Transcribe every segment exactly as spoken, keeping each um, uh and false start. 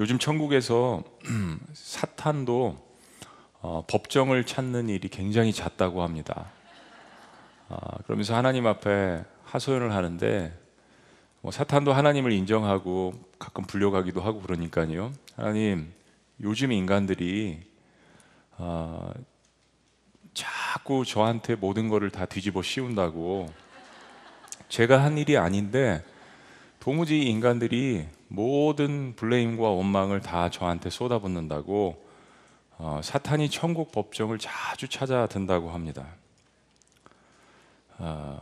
요즘 천국에서 사탄도 어, 법정을 찾는 일이 굉장히 잦다고 합니다. 아, 그러면서 하나님 앞에 하소연을 하는데, 뭐 사탄도 하나님을 인정하고 가끔 불려가기도 하고 그러니까요. 하나님, 요즘 인간들이 아, 자꾸 저한테 모든 거를 다 뒤집어 씌운다고, 제가 한 일이 아닌데 도무지 인간들이 모든 블레임과 원망을 다 저한테 쏟아붓는다고 어, 사탄이 천국 법정을 자주 찾아든다고 합니다. 어,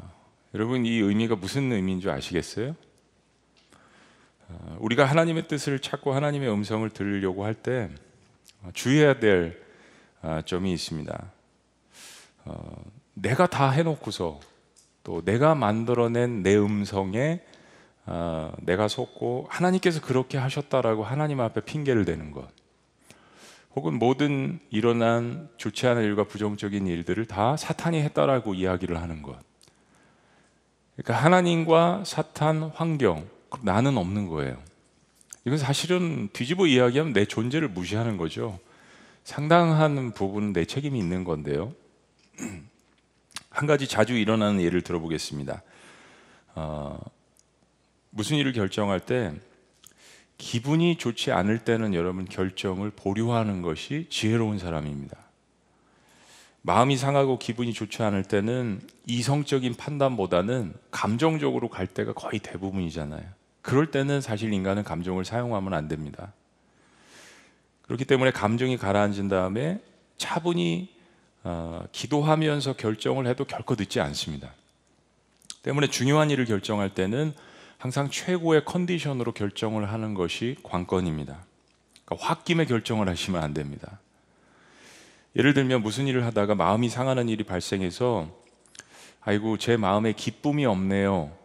여러분, 이 의미가 무슨 의미인지 아시겠어요? 어, 우리가 하나님의 뜻을 찾고 하나님의 음성을 들으려고 할 때 어, 주의해야 될 어, 점이 있습니다. 어, 내가 다 해놓고서 또 내가 만들어낸 내 음성에 어, 내가 속고 하나님께서 그렇게 하셨다라고 하나님 앞에 핑계를 대는 것, 혹은 모든 일어난 좋지 않은 일과 부정적인 일들을 다 사탄이 했다라고 이야기를 하는 것. 그러니까 하나님과 사탄, 환경, 나는 없는 거예요. 이건 사실은 뒤집어 이야기하면 내 존재를 무시하는 거죠. 상당한 부분은 내 책임이 있는 건데요. 한 가지 자주 일어나는 예를 들어보겠습니다. 어, 무슨 일을 결정할 때 기분이 좋지 않을 때는 여러분, 결정을 보류하는 것이 지혜로운 사람입니다. 마음이 상하고 기분이 좋지 않을 때는 이성적인 판단보다는 감정적으로 갈 때가 거의 대부분이잖아요. 그럴 때는 사실 인간은 감정을 사용하면 안 됩니다. 그렇기 때문에 감정이 가라앉은 다음에 차분히 어, 기도하면서 결정을 해도 결코 늦지 않습니다. 때문에 중요한 일을 결정할 때는 항상 최고의 컨디션으로 결정을 하는 것이 관건입니다. 그러니까 홧김에 결정을 하시면 안 됩니다. 예를 들면 무슨 일을 하다가 마음이 상하는 일이 발생해서 아이고, 제 마음에 기쁨이 없네요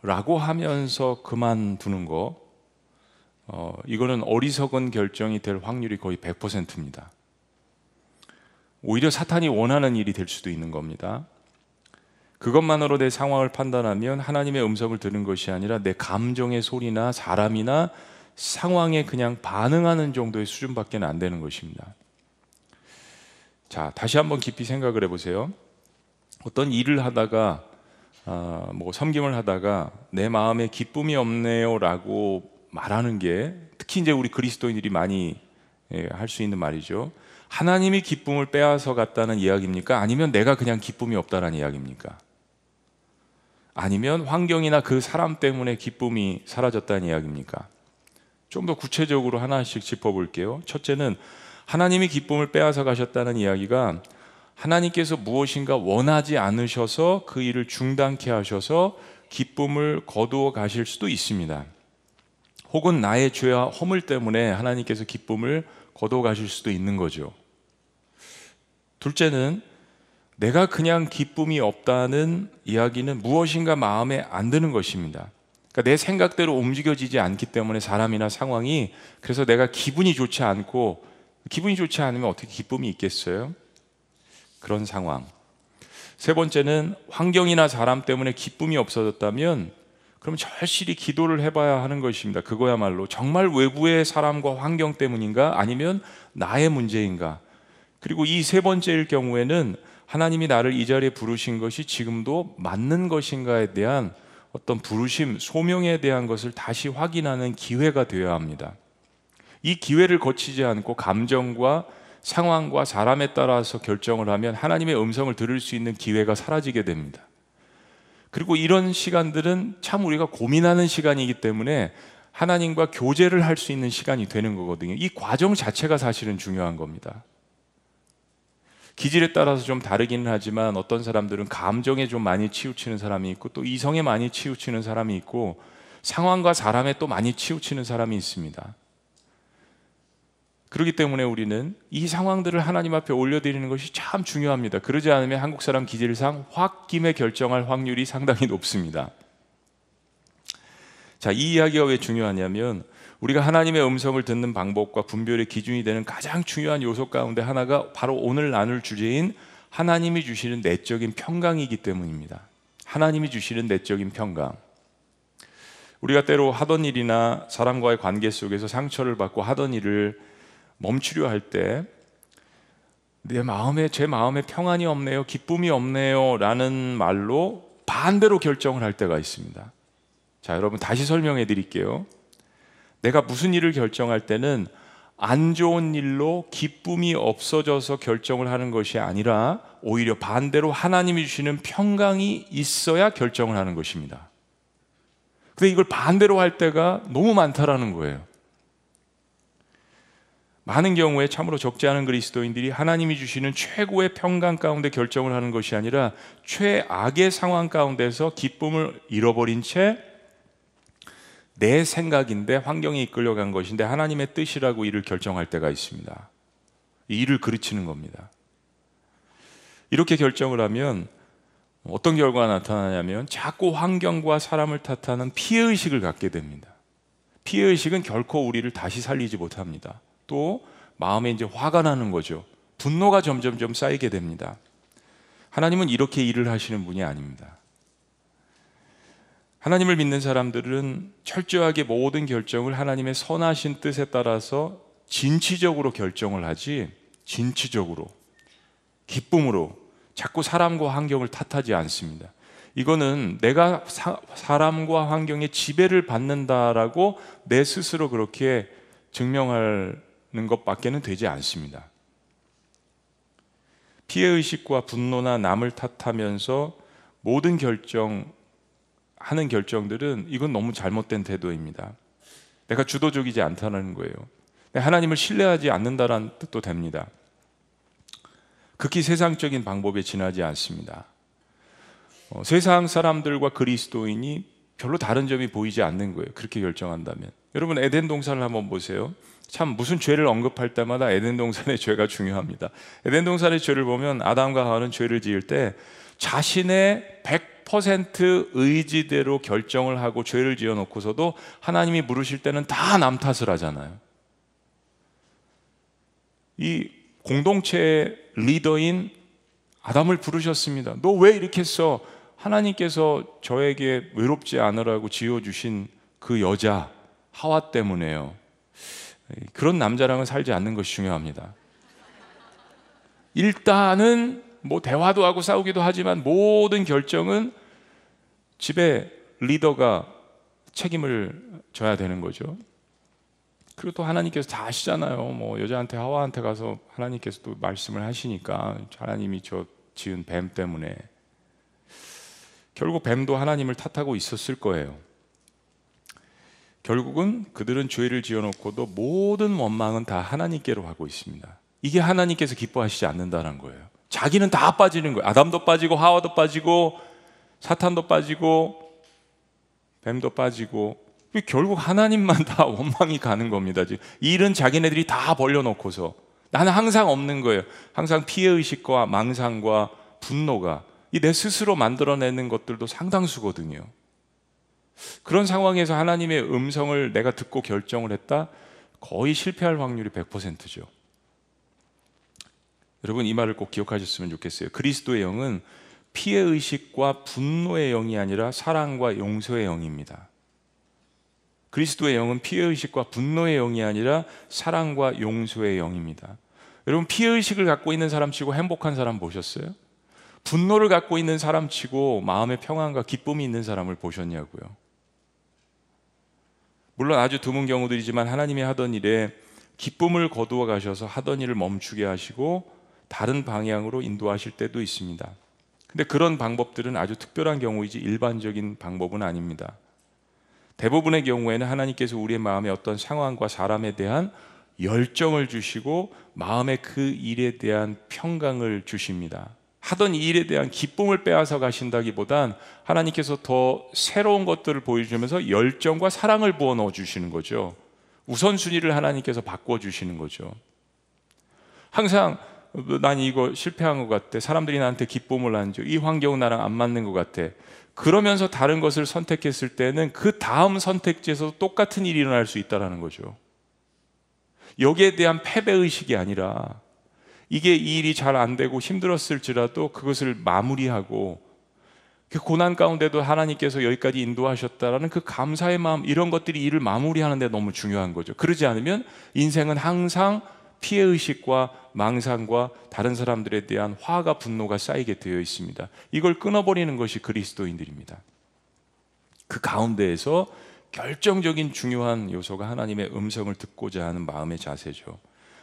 라고 하면서 그만두는 거, 어, 이거는 어리석은 결정이 될 확률이 거의 백 퍼센트입니다. 오히려 사탄이 원하는 일이 될 수도 있는 겁니다. 그것만으로 내 상황을 판단하면 하나님의 음성을 들은 것이 아니라 내 감정의 소리나 사람이나 상황에 그냥 반응하는 정도의 수준밖에 안 되는 것입니다. 자, 다시 한번 깊이 생각을 해보세요. 어떤 일을 하다가 어, 뭐 섬김을 하다가 내 마음에 기쁨이 없네요 라고 말하는 게, 특히 이제 우리 그리스도인들이 많이 예, 할 수 있는 말이죠. 하나님이 기쁨을 빼앗아 갔다는 이야기입니까? 아니면 내가 그냥 기쁨이 없다는 이야기입니까? 아니면 환경이나 그 사람 때문에 기쁨이 사라졌다는 이야기입니까? 좀 더 구체적으로 하나씩 짚어볼게요. 첫째는 하나님이 기쁨을 빼앗아 가셨다는 이야기가 하나님께서 무엇인가 원하지 않으셔서 그 일을 중단케 하셔서 기쁨을 거두어 가실 수도 있습니다. 혹은 나의 죄와 허물 때문에 하나님께서 기쁨을 거두어 가실 수도 있는 거죠. 둘째는 내가 그냥 기쁨이 없다는 이야기는 무엇인가 마음에 안 드는 것입니다. 그러니까 내 생각대로 움직여지지 않기 때문에 사람이나 상황이, 그래서 내가 기분이 좋지 않고, 기분이 좋지 않으면 어떻게 기쁨이 있겠어요? 그런 상황. 세 번째는 환경이나 사람 때문에 기쁨이 없어졌다면 그럼 절실히 기도를 해봐야 하는 것입니다. 그거야말로 정말 외부의 사람과 환경 때문인가, 아니면 나의 문제인가. 그리고 이 세 번째일 경우에는 하나님이 나를 이 자리에 부르신 것이 지금도 맞는 것인가에 대한 어떤 부르심, 소명에 대한 것을 다시 확인하는 기회가 되어야 합니다. 이 기회를 거치지 않고 감정과 상황과 사람에 따라서 결정을 하면 하나님의 음성을 들을 수 있는 기회가 사라지게 됩니다. 그리고 이런 시간들은 참 우리가 고민하는 시간이기 때문에 하나님과 교제를 할 수 있는 시간이 되는 거거든요. 이 과정 자체가 사실은 중요한 겁니다. 기질에 따라서 좀 다르기는 하지만 어떤 사람들은 감정에 좀 많이 치우치는 사람이 있고, 또 이성에 많이 치우치는 사람이 있고, 상황과 사람에 또 많이 치우치는 사람이 있습니다. 그렇기 때문에 우리는 이 상황들을 하나님 앞에 올려드리는 것이 참 중요합니다. 그러지 않으면 한국 사람 기질상 홧김에 결정할 확률이 상당히 높습니다. 자, 이 이야기가 왜 중요하냐면 우리가 하나님의 음성을 듣는 방법과 분별의 기준이 되는 가장 중요한 요소 가운데 하나가 바로 오늘 나눌 주제인 하나님이 주시는 내적인 평강이기 때문입니다. 하나님이 주시는 내적인 평강. 우리가 때로 하던 일이나 사람과의 관계 속에서 상처를 받고 하던 일을 멈추려 할 때 내 마음에, 제 마음에 평안이 없네요, 기쁨이 없네요 라는 말로 반대로 결정을 할 때가 있습니다. 자, 여러분 다시 설명해 드릴게요. 내가 무슨 일을 결정할 때는 안 좋은 일로 기쁨이 없어져서 결정을 하는 것이 아니라 오히려 반대로 하나님이 주시는 평강이 있어야 결정을 하는 것입니다. 근데 이걸 반대로 할 때가 너무 많다라는 거예요. 많은 경우에 참으로 적지 않은 그리스도인들이 하나님이 주시는 최고의 평강 가운데 결정을 하는 것이 아니라 최악의 상황 가운데서 기쁨을 잃어버린 채 내 생각인데 환경에 이끌려간 것인데 하나님의 뜻이라고 일을 결정할 때가 있습니다. 일을 그르치는 겁니다. 이렇게 결정을 하면 어떤 결과가 나타나냐면 자꾸 환경과 사람을 탓하는 피해의식을 갖게 됩니다. 피해의식은 결코 우리를 다시 살리지 못합니다. 또 마음에 이제 화가 나는 거죠. 분노가 점점점 쌓이게 됩니다. 하나님은 이렇게 일을 하시는 분이 아닙니다. 하나님을 믿는 사람들은 철저하게 모든 결정을 하나님의 선하신 뜻에 따라서 진취적으로 결정을 하지, 진취적으로, 기쁨으로 자꾸 사람과 환경을 탓하지 않습니다. 이거는 내가 사, 사람과 환경의 지배를 받는다라고 내 스스로 그렇게 증명하는 것밖에는 되지 않습니다. 피해의식과 분노나 남을 탓하면서 모든 결정하는 결정들은 이건 너무 잘못된 태도입니다. 내가 주도적이지 않다는 거예요. 하나님을 신뢰하지 않는다는 뜻도 됩니다. 극히 세상적인 방법에 지나지 않습니다. 어, 세상 사람들과 그리스도인이 별로 다른 점이 보이지 않는 거예요. 그렇게 결정한다면. 여러분 에덴 동산을 한번 보세요. 참 무슨 죄를 언급할 때마다 에덴 동산의 죄가 중요합니다. 에덴 동산의 죄를 보면 아담과 하와는 죄를 지을 때 자신의 백 퍼센트 의지대로 결정을 하고 죄를 지어놓고서도 하나님이 물으실 때는 다 남 탓을 하잖아요. 이 공동체의 리더인 아담을 부르셨습니다. 너 왜 이렇게 했어? 하나님께서 저에게 외롭지 않으라고 지어주신 그 여자 하와 때문에요. 그런 남자랑은 살지 않는 것이 중요합니다. 일단은 뭐 대화도 하고 싸우기도 하지만 모든 결정은 집에 리더가 책임을 져야 되는 거죠. 그리고 또 하나님께서 다 아시잖아요. 뭐 여자한테 하와한테 가서 하나님께서 또 말씀을 하시니까 하나님이 저 지은 뱀 때문에 결국 뱀도 하나님을 탓하고 있었을 거예요. 결국은 그들은 죄를 지어놓고도 모든 원망은 다 하나님께로 하고 있습니다. 이게 하나님께서 기뻐하시지 않는다는 거예요. 자기는 다 빠지는 거예요. 아담도 빠지고 하와도 빠지고 사탄도 빠지고 뱀도 빠지고 결국 하나님만 다 원망이 가는 겁니다. 지금 일은 자기네들이 다 벌려놓고서 나는 항상 없는 거예요. 항상 피해의식과 망상과 분노가 이 내 스스로 만들어내는 것들도 상당수거든요. 그런 상황에서 하나님의 음성을 내가 듣고 결정을 했다? 거의 실패할 확률이 백 퍼센트죠. 여러분 이 말을 꼭 기억하셨으면 좋겠어요. 그리스도의 영은 피해의식과 분노의 영이 아니라 사랑과 용서의 영입니다. 그리스도의 영은 피해의식과 분노의 영이 아니라 사랑과 용서의 영입니다. 여러분 피해의식을 갖고 있는 사람치고 행복한 사람 보셨어요? 분노를 갖고 있는 사람치고 마음의 평안과 기쁨이 있는 사람을 보셨냐고요. 물론 아주 드문 경우들이지만 하나님이 하던 일에 기쁨을 거두어 가셔서 하던 일을 멈추게 하시고 다른 방향으로 인도하실 때도 있습니다. 근데 그런 방법들은 아주 특별한 경우이지 일반적인 방법은 아닙니다. 대부분의 경우에는 하나님께서 우리의 마음에 어떤 상황과 사람에 대한 열정을 주시고 마음에 그 일에 대한 평강을 주십니다. 하던 이 일에 대한 기쁨을 빼앗아 가신다기보단 하나님께서 더 새로운 것들을 보여주면서 열정과 사랑을 부어 넣어주시는 거죠. 우선순위를 하나님께서 바꿔주시는 거죠. 항상 난 이거 실패한 것 같아, 사람들이 나한테 기쁨을 안 줘, 이 환경은 나랑 안 맞는 것 같아, 그러면서 다른 것을 선택했을 때는 그 다음 선택지에서도 똑같은 일이 일어날 수 있다는 거죠. 여기에 대한 패배의식이 아니라 이게 이 일이 잘 안 되고 힘들었을지라도 그것을 마무리하고 그 고난 가운데도 하나님께서 여기까지 인도하셨다라는 그 감사의 마음, 이런 것들이 일을 마무리하는 데 너무 중요한 거죠. 그러지 않으면 인생은 항상 피해의식과 망상과 다른 사람들에 대한 화가 분노가 쌓이게 되어 있습니다. 이걸 끊어버리는 것이 그리스도인들입니다. 그 가운데에서 결정적인 중요한 요소가 하나님의 음성을 듣고자 하는 마음의 자세죠.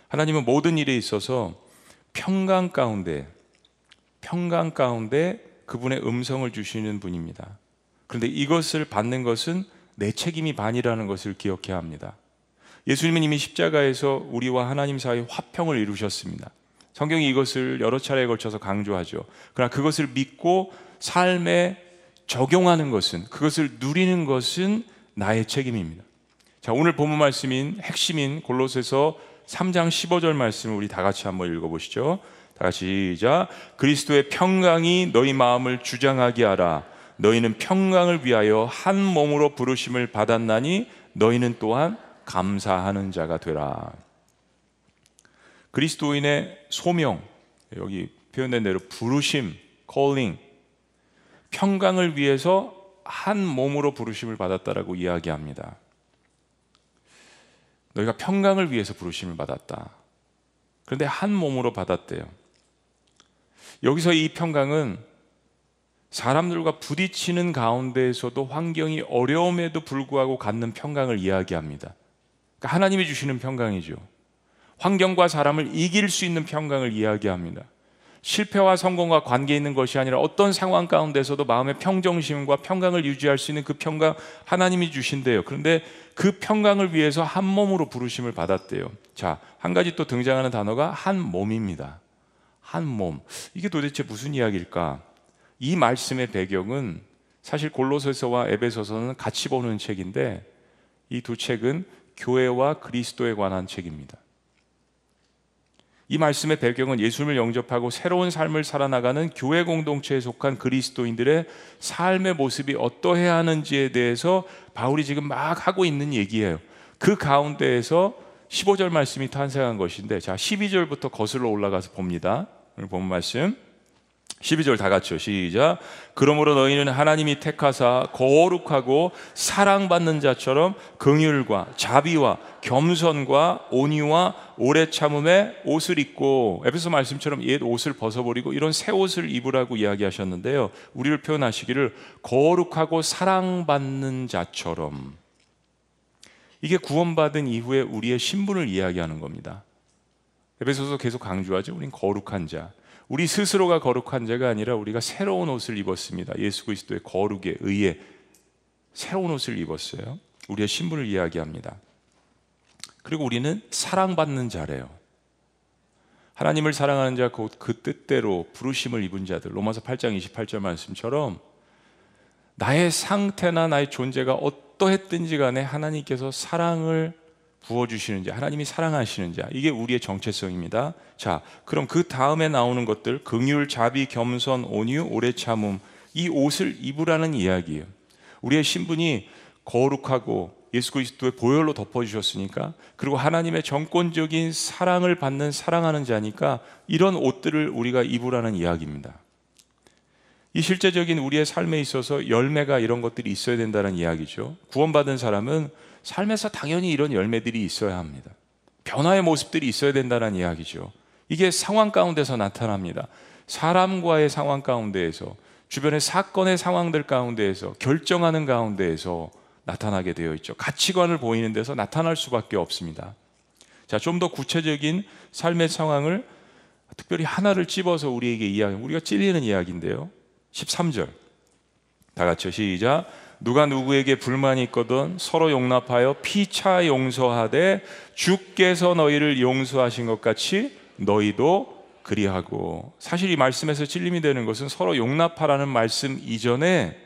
하나님은 모든 일에 있어서 평강 가운데, 평강 가운데 그분의 음성을 주시는 분입니다. 그런데 이것을 받는 것은 내 책임이 반이라는 것을 기억해야 합니다. 예수님은 이미 십자가에서 우리와 하나님 사이의 화평을 이루셨습니다. 성경이 이것을 여러 차례에 걸쳐서 강조하죠. 그러나 그것을 믿고 삶에 적용하는 것은, 그것을 누리는 것은 나의 책임입니다. 자, 오늘 본문 말씀인 핵심인 골로새서 삼 장 십오 절 말씀을 우리 다 같이 한번 읽어보시죠. 다 같이 시작. 그리스도의 평강이 너희 마음을 주장하게 하라. 너희는 평강을 위하여 한 몸으로 부르심을 받았나니 너희는 또한 감사하는 자가 되라. 그리스도인의 소명, 여기 표현된 대로 부르심, calling, 평강을 위해서 한 몸으로 부르심을 받았다라고 이야기합니다. 너희가 평강을 위해서 부르심을 받았다. 그런데 한 몸으로 받았대요. 여기서 이 평강은 사람들과 부딪히는 가운데에서도 환경이 어려움에도 불구하고 갖는 평강을 이야기합니다. 그러니까 하나님이 주시는 평강이죠. 환경과 사람을 이길 수 있는 평강을 이야기합니다. 실패와 성공과 관계 있는 것이 아니라 어떤 상황 가운데서도 마음의 평정심과 평강을 유지할 수 있는 그 평강, 하나님이 주신대요. 그런데 그 평강을 위해서 한 몸으로 부르심을 받았대요. 자, 한 가지 또 등장하는 단어가 한 몸입니다. 한 몸, 이게 도대체 무슨 이야기일까? 이 말씀의 배경은 사실 골로새서와 에베소서는 같이 보는 책인데 이 두 책은 교회와 그리스도에 관한 책입니다. 이 말씀의 배경은 예수님을 영접하고 새로운 삶을 살아나가는 교회 공동체에 속한 그리스도인들의 삶의 모습이 어떠해야 하는지에 대해서 바울이 지금 막 하고 있는 얘기예요. 그 가운데에서 십오 절 말씀이 탄생한 것인데, 자, 십이 절부터 거슬러 올라가서 봅니다. 오늘 본 말씀 십이 절 다 같이요. 시작. 그러므로 너희는 하나님이 택하사 거룩하고 사랑받는 자처럼 긍휼과 자비와 겸손과 온유와 오래 참음에 옷을 입고, 에베소 말씀처럼 옛 옷을 벗어버리고 이런 새 옷을 입으라고 이야기하셨는데요. 우리를 표현하시기를 거룩하고 사랑받는 자처럼, 이게 구원받은 이후에 우리의 신분을 이야기하는 겁니다. 에베소서 계속 강조하죠. 우린 거룩한 자. 우리 스스로가 거룩한 자가 아니라 우리가 새로운 옷을 입었습니다. 예수 그리스도의 거룩에 의해 새로운 옷을 입었어요. 우리의 신분을 이야기합니다. 그리고 우리는 사랑받는 자래요. 하나님을 사랑하는 자, 곧 그 뜻대로 부르심을 입은 자들. 로마서 팔 장 이십팔 절 말씀처럼 나의 상태나 나의 존재가 어떠했든지 간에 하나님께서 사랑을 부어주시는 자, 하나님이 사랑하시는 자, 이게 우리의 정체성입니다. 자, 그럼 그 다음에 나오는 것들, 긍휼, 자비, 겸손, 온유, 오래 참음, 이 옷을 입으라는 이야기예요. 우리의 신분이 거룩하고 예수 그리스도의 보혈로 덮어주셨으니까, 그리고 하나님의 정권적인 사랑을 받는 사랑하는 자니까 이런 옷들을 우리가 입으라는 이야기입니다. 이 실제적인 우리의 삶에 있어서 열매가, 이런 것들이 있어야 된다는 이야기죠. 구원받은 사람은 삶에서 당연히 이런 열매들이 있어야 합니다. 변화의 모습들이 있어야 된다는 이야기죠. 이게 상황 가운데서 나타납니다. 사람과의 상황 가운데에서, 주변의 사건의 상황들 가운데에서, 결정하는 가운데에서 나타나게 되어 있죠. 가치관을 보이는 데서 나타날 수밖에 없습니다. 자, 좀 더 구체적인 삶의 상황을 특별히 하나를 찝어서 우리에게 이야기, 우리가 찔리는 이야기인데요. 십삼 절 다 같이 시작. 누가 누구에게 불만이 있거든 서로 용납하여 피차 용서하되 주께서 너희를 용서하신 것 같이 너희도 그리하고. 사실 이 말씀에서 찔림이 되는 것은 서로 용납하라는 말씀 이전에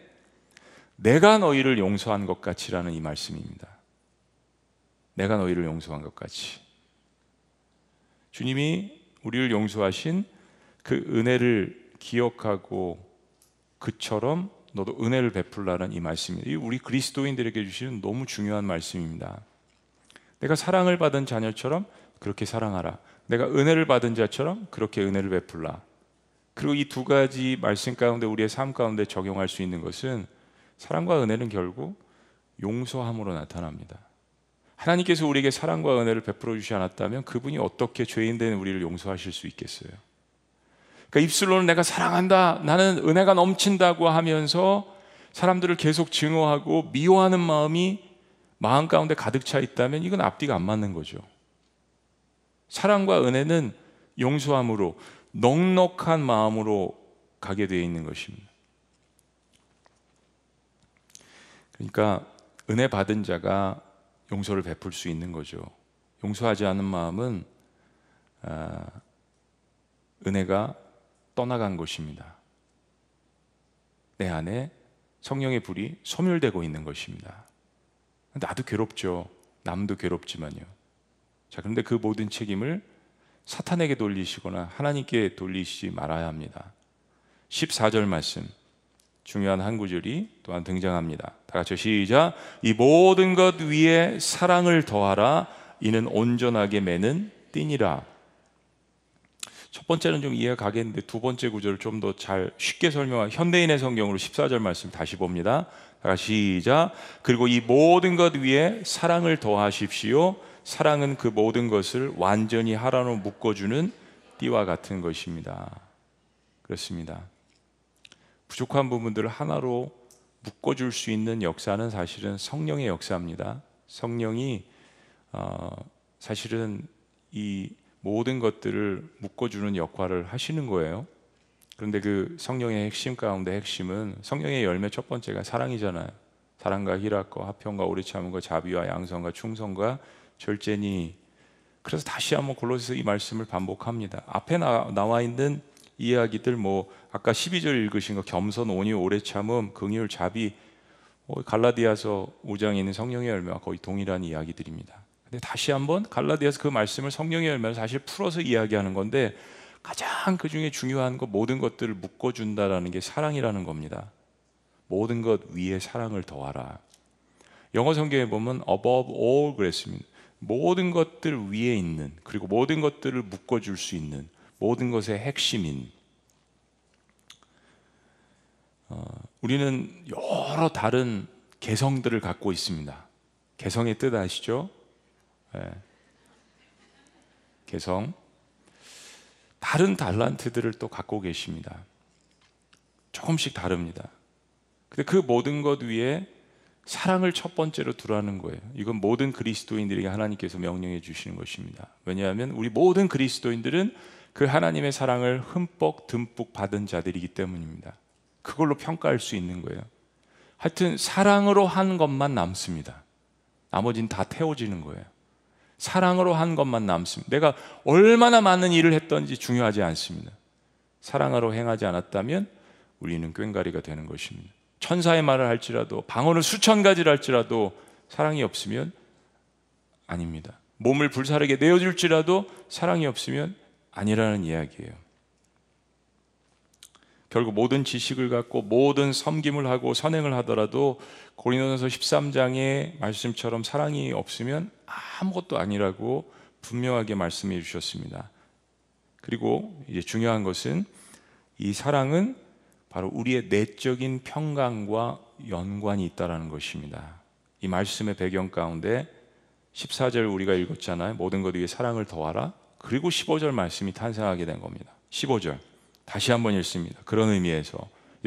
내가 너희를 용서한 것 같이라는 이 말씀입니다. 내가 너희를 용서한 것 같이. 주님이 우리를 용서하신 그 은혜를 기억하고 그처럼 너도 은혜를 베풀라는 이 말씀입니다. 이 우리 그리스도인들에게 주시는 너무 중요한 말씀입니다. 내가 사랑을 받은 자녀처럼 그렇게 사랑하라. 내가 은혜를 받은 자처럼 그렇게 은혜를 베풀라. 그리고 이 두 가지 말씀 가운데 우리의 삶 가운데 적용할 수 있는 것은 사랑과 은혜는 결국 용서함으로 나타납니다. 하나님께서 우리에게 사랑과 은혜를 베풀어 주지 않았다면 그분이 어떻게 죄인된 우리를 용서하실 수 있겠어요? 그러니까 입술로는 내가 사랑한다, 나는 은혜가 넘친다고 하면서 사람들을 계속 증오하고 미워하는 마음이 마음 가운데 가득 차 있다면 이건 앞뒤가 안 맞는 거죠. 사랑과 은혜는 용서함으로, 넉넉한 마음으로 가게 되어 있는 것입니다. 그러니까 은혜 받은 자가 용서를 베풀 수 있는 거죠. 용서하지 않은 마음은 아, 은혜가 떠나간 것입니다. 내 안에 성령의 불이 소멸되고 있는 것입니다. 나도 괴롭죠. 남도 괴롭지만요. 자, 그런데 그 모든 책임을 사탄에게 돌리시거나 하나님께 돌리시지 말아야 합니다. 십사 절 말씀 중요한 한 구절이 또한 등장합니다. 다 같이 시작. 이 모든 것 위에 사랑을 더하라. 이는 온전하게 매는 띠니라. 첫 번째는 좀 이해가 가겠는데 두 번째 구절을 좀 더 잘 쉽게 설명한 현대인의 성경으로 십사 절 말씀 다시 봅니다. 다 같이 시작. 그리고 이 모든 것 위에 사랑을 더하십시오. 사랑은 그 모든 것을 완전히 하나로 묶어주는 띠와 같은 것입니다. 그렇습니다. 부족한 부분들을 하나로 묶어줄 수 있는 역사는 사실은 성령의 역사입니다. 성령이 어, 사실은 이 모든 것들을 묶어주는 역할을 하시는 거예요. 그런데 그 성령의 핵심 가운데 핵심은 성령의 열매 첫 번째가 사랑이잖아요. 사랑과 희락과 화평과 오래 참음과 자비와 양선과 충성과 절제니. 그래서 다시 한번 골로새서 이 말씀을 반복합니다. 앞에 나, 나와 있는 이야기들, 뭐 아까 십이 절 읽으신 거 겸손, 온유, 오래 참음, 긍휼, 자비, 뭐 갈라디아서 오 장에 있는 성령의 열매와 거의 동일한 이야기들입니다. 근데 다시 한번 갈라디아서 그 말씀을 성령의 열매를 사실 풀어서 이야기하는 건데 가장 그 중에 중요한 거 모든 것들을 묶어준다라는 게 사랑이라는 겁니다. 모든 것 위에 사랑을 더하라. 영어 성경에 보면 above all 그랬습니다. 모든 것들 위에 있는, 그리고 모든 것들을 묶어줄 수 있는, 모든 것의 핵심인. 어, 우리는 여러 다른 개성들을 갖고 있습니다. 개성의 뜻 아시죠? 네. 개성. 다른 달란트들을 또 갖고 계십니다. 조금씩 다릅니다. 근데 그 모든 것 위에 사랑을 첫 번째로 두라는 거예요. 이건 모든 그리스도인들에게 하나님께서 명령해 주시는 것입니다. 왜냐하면 우리 모든 그리스도인들은 그 하나님의 사랑을 흠뻑 듬뿍 받은 자들이기 때문입니다. 그걸로 평가할 수 있는 거예요. 하여튼 사랑으로 한 것만 남습니다. 나머지는 다 태워지는 거예요. 사랑으로 한 것만 남습니다. 내가 얼마나 많은 일을 했던지 중요하지 않습니다. 사랑으로 행하지 않았다면 우리는 꽹과리가 되는 것입니다. 천사의 말을 할지라도, 방언을 수천 가지를 할지라도 사랑이 없으면 아닙니다. 몸을 불사르게 내어줄지라도 사랑이 없으면 아니라는 이야기예요. 결국 모든 지식을 갖고 모든 섬김을 하고 선행을 하더라도 고린도전서 십삼 장의 말씀처럼 사랑이 없으면 아무것도 아니라고 분명하게 말씀해 주셨습니다. 그리고 이제 중요한 것은 이 사랑은 바로 우리의 내적인 평강과 연관이 있다는 것입니다. 이 말씀의 배경 가운데 십사 절 우리가 읽었잖아요. 모든 것 위에 사랑을 더하라. 그리고 십오 절 말씀이 탄생하게 된 겁니다. 십오 절 다시 한번 읽습니다. 그런 의미에서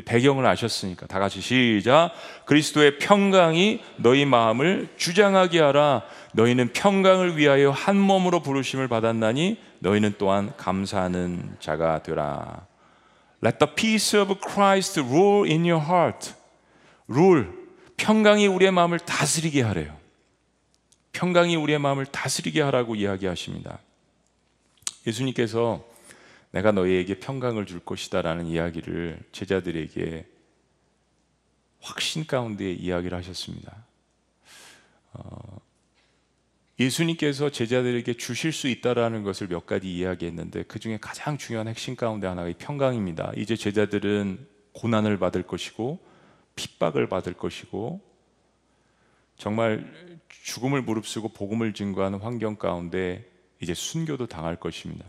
배경을 아셨으니까 다 같이 시작. 그리스도의 평강이 너희 마음을 주장하게 하라. 너희는 평강을 위하여 한 몸으로 부르심을 받았나니 너희는 또한 감사하는 자가 되라. Let the peace of Christ rule in your heart. rule. 평강이 우리의 마음을 다스리게 하래요. 평강이 우리의 마음을 다스리게 하라고 이야기하십니다. 예수님께서 내가 너희에게 평강을 줄 것이다 라는 이야기를 제자들에게 확신 가운데 이야기를 하셨습니다. 어, 예수님께서 제자들에게 주실 수 있다라는 것을 몇 가지 이야기했는데 그 중에 가장 중요한 핵심 가운데 하나가 이 평강입니다. 이제 제자들은 고난을 받을 것이고 핍박을 받을 것이고 정말 죽음을 무릅쓰고 복음을 증거하는 환경 가운데 이제 순교도 당할 것입니다.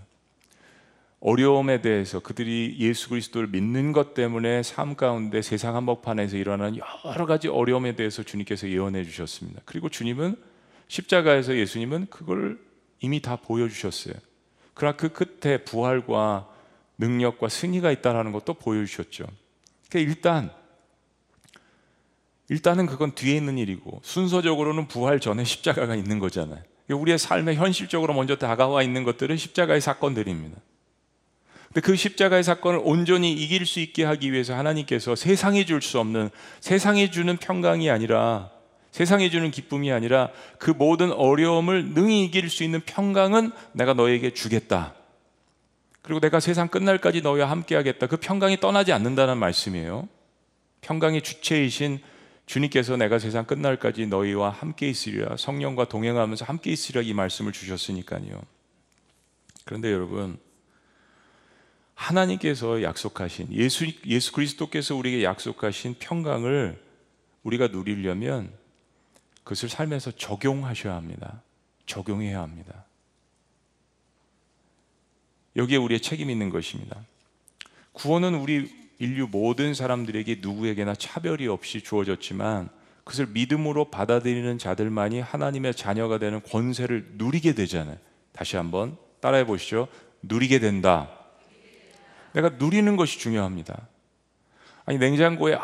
어려움에 대해서 그들이 예수 그리스도를 믿는 것 때문에 삶 가운데 세상 한복판에서 일어나는 여러 가지 어려움에 대해서 주님께서 예언해 주셨습니다. 그리고 주님은 십자가에서 예수님은 그걸 이미 다 보여주셨어요. 그러나 그 끝에 부활과 능력과 승리가 있다는 것도 보여주셨죠. 그러니까 일단 일단은 그건 뒤에 있는 일이고 순서적으로는 부활 전에 십자가가 있는 거잖아요. 우리의 삶에 현실적으로 먼저 다가와 있는 것들은 십자가의 사건들입니다. 근데 그 십자가의 사건을 온전히 이길 수 있게 하기 위해서 하나님께서 세상이 줄 수 없는, 세상이 주는 평강이 아니라, 세상이 주는 기쁨이 아니라 그 모든 어려움을 능히 이길 수 있는 평강은 내가 너에게 주겠다. 그리고 내가 세상 끝날까지 너희와 함께하겠다. 그 평강이 떠나지 않는다는 말씀이에요. 평강의 주체이신 주님께서 내가 세상 끝날까지 너희와 함께 있으리라, 성령과 동행하면서 함께 있으리라 이 말씀을 주셨으니까요. 그런데 여러분, 하나님께서 약속하신, 예수, 예수 그리스도께서 우리에게 약속하신 평강을 우리가 누리려면 그것을 삶에서 적용하셔야 합니다. 적용해야 합니다. 여기에 우리의 책임이 있는 것입니다. 구원은 우리 인류 모든 사람들에게 누구에게나 차별이 없이 주어졌지만 그것을 믿음으로 받아들이는 자들만이 하나님의 자녀가 되는 권세를 누리게 되잖아요. 다시 한번 따라해 보시죠. 누리게 된다. 내가 누리는 것이 중요합니다. 아니, 냉장고에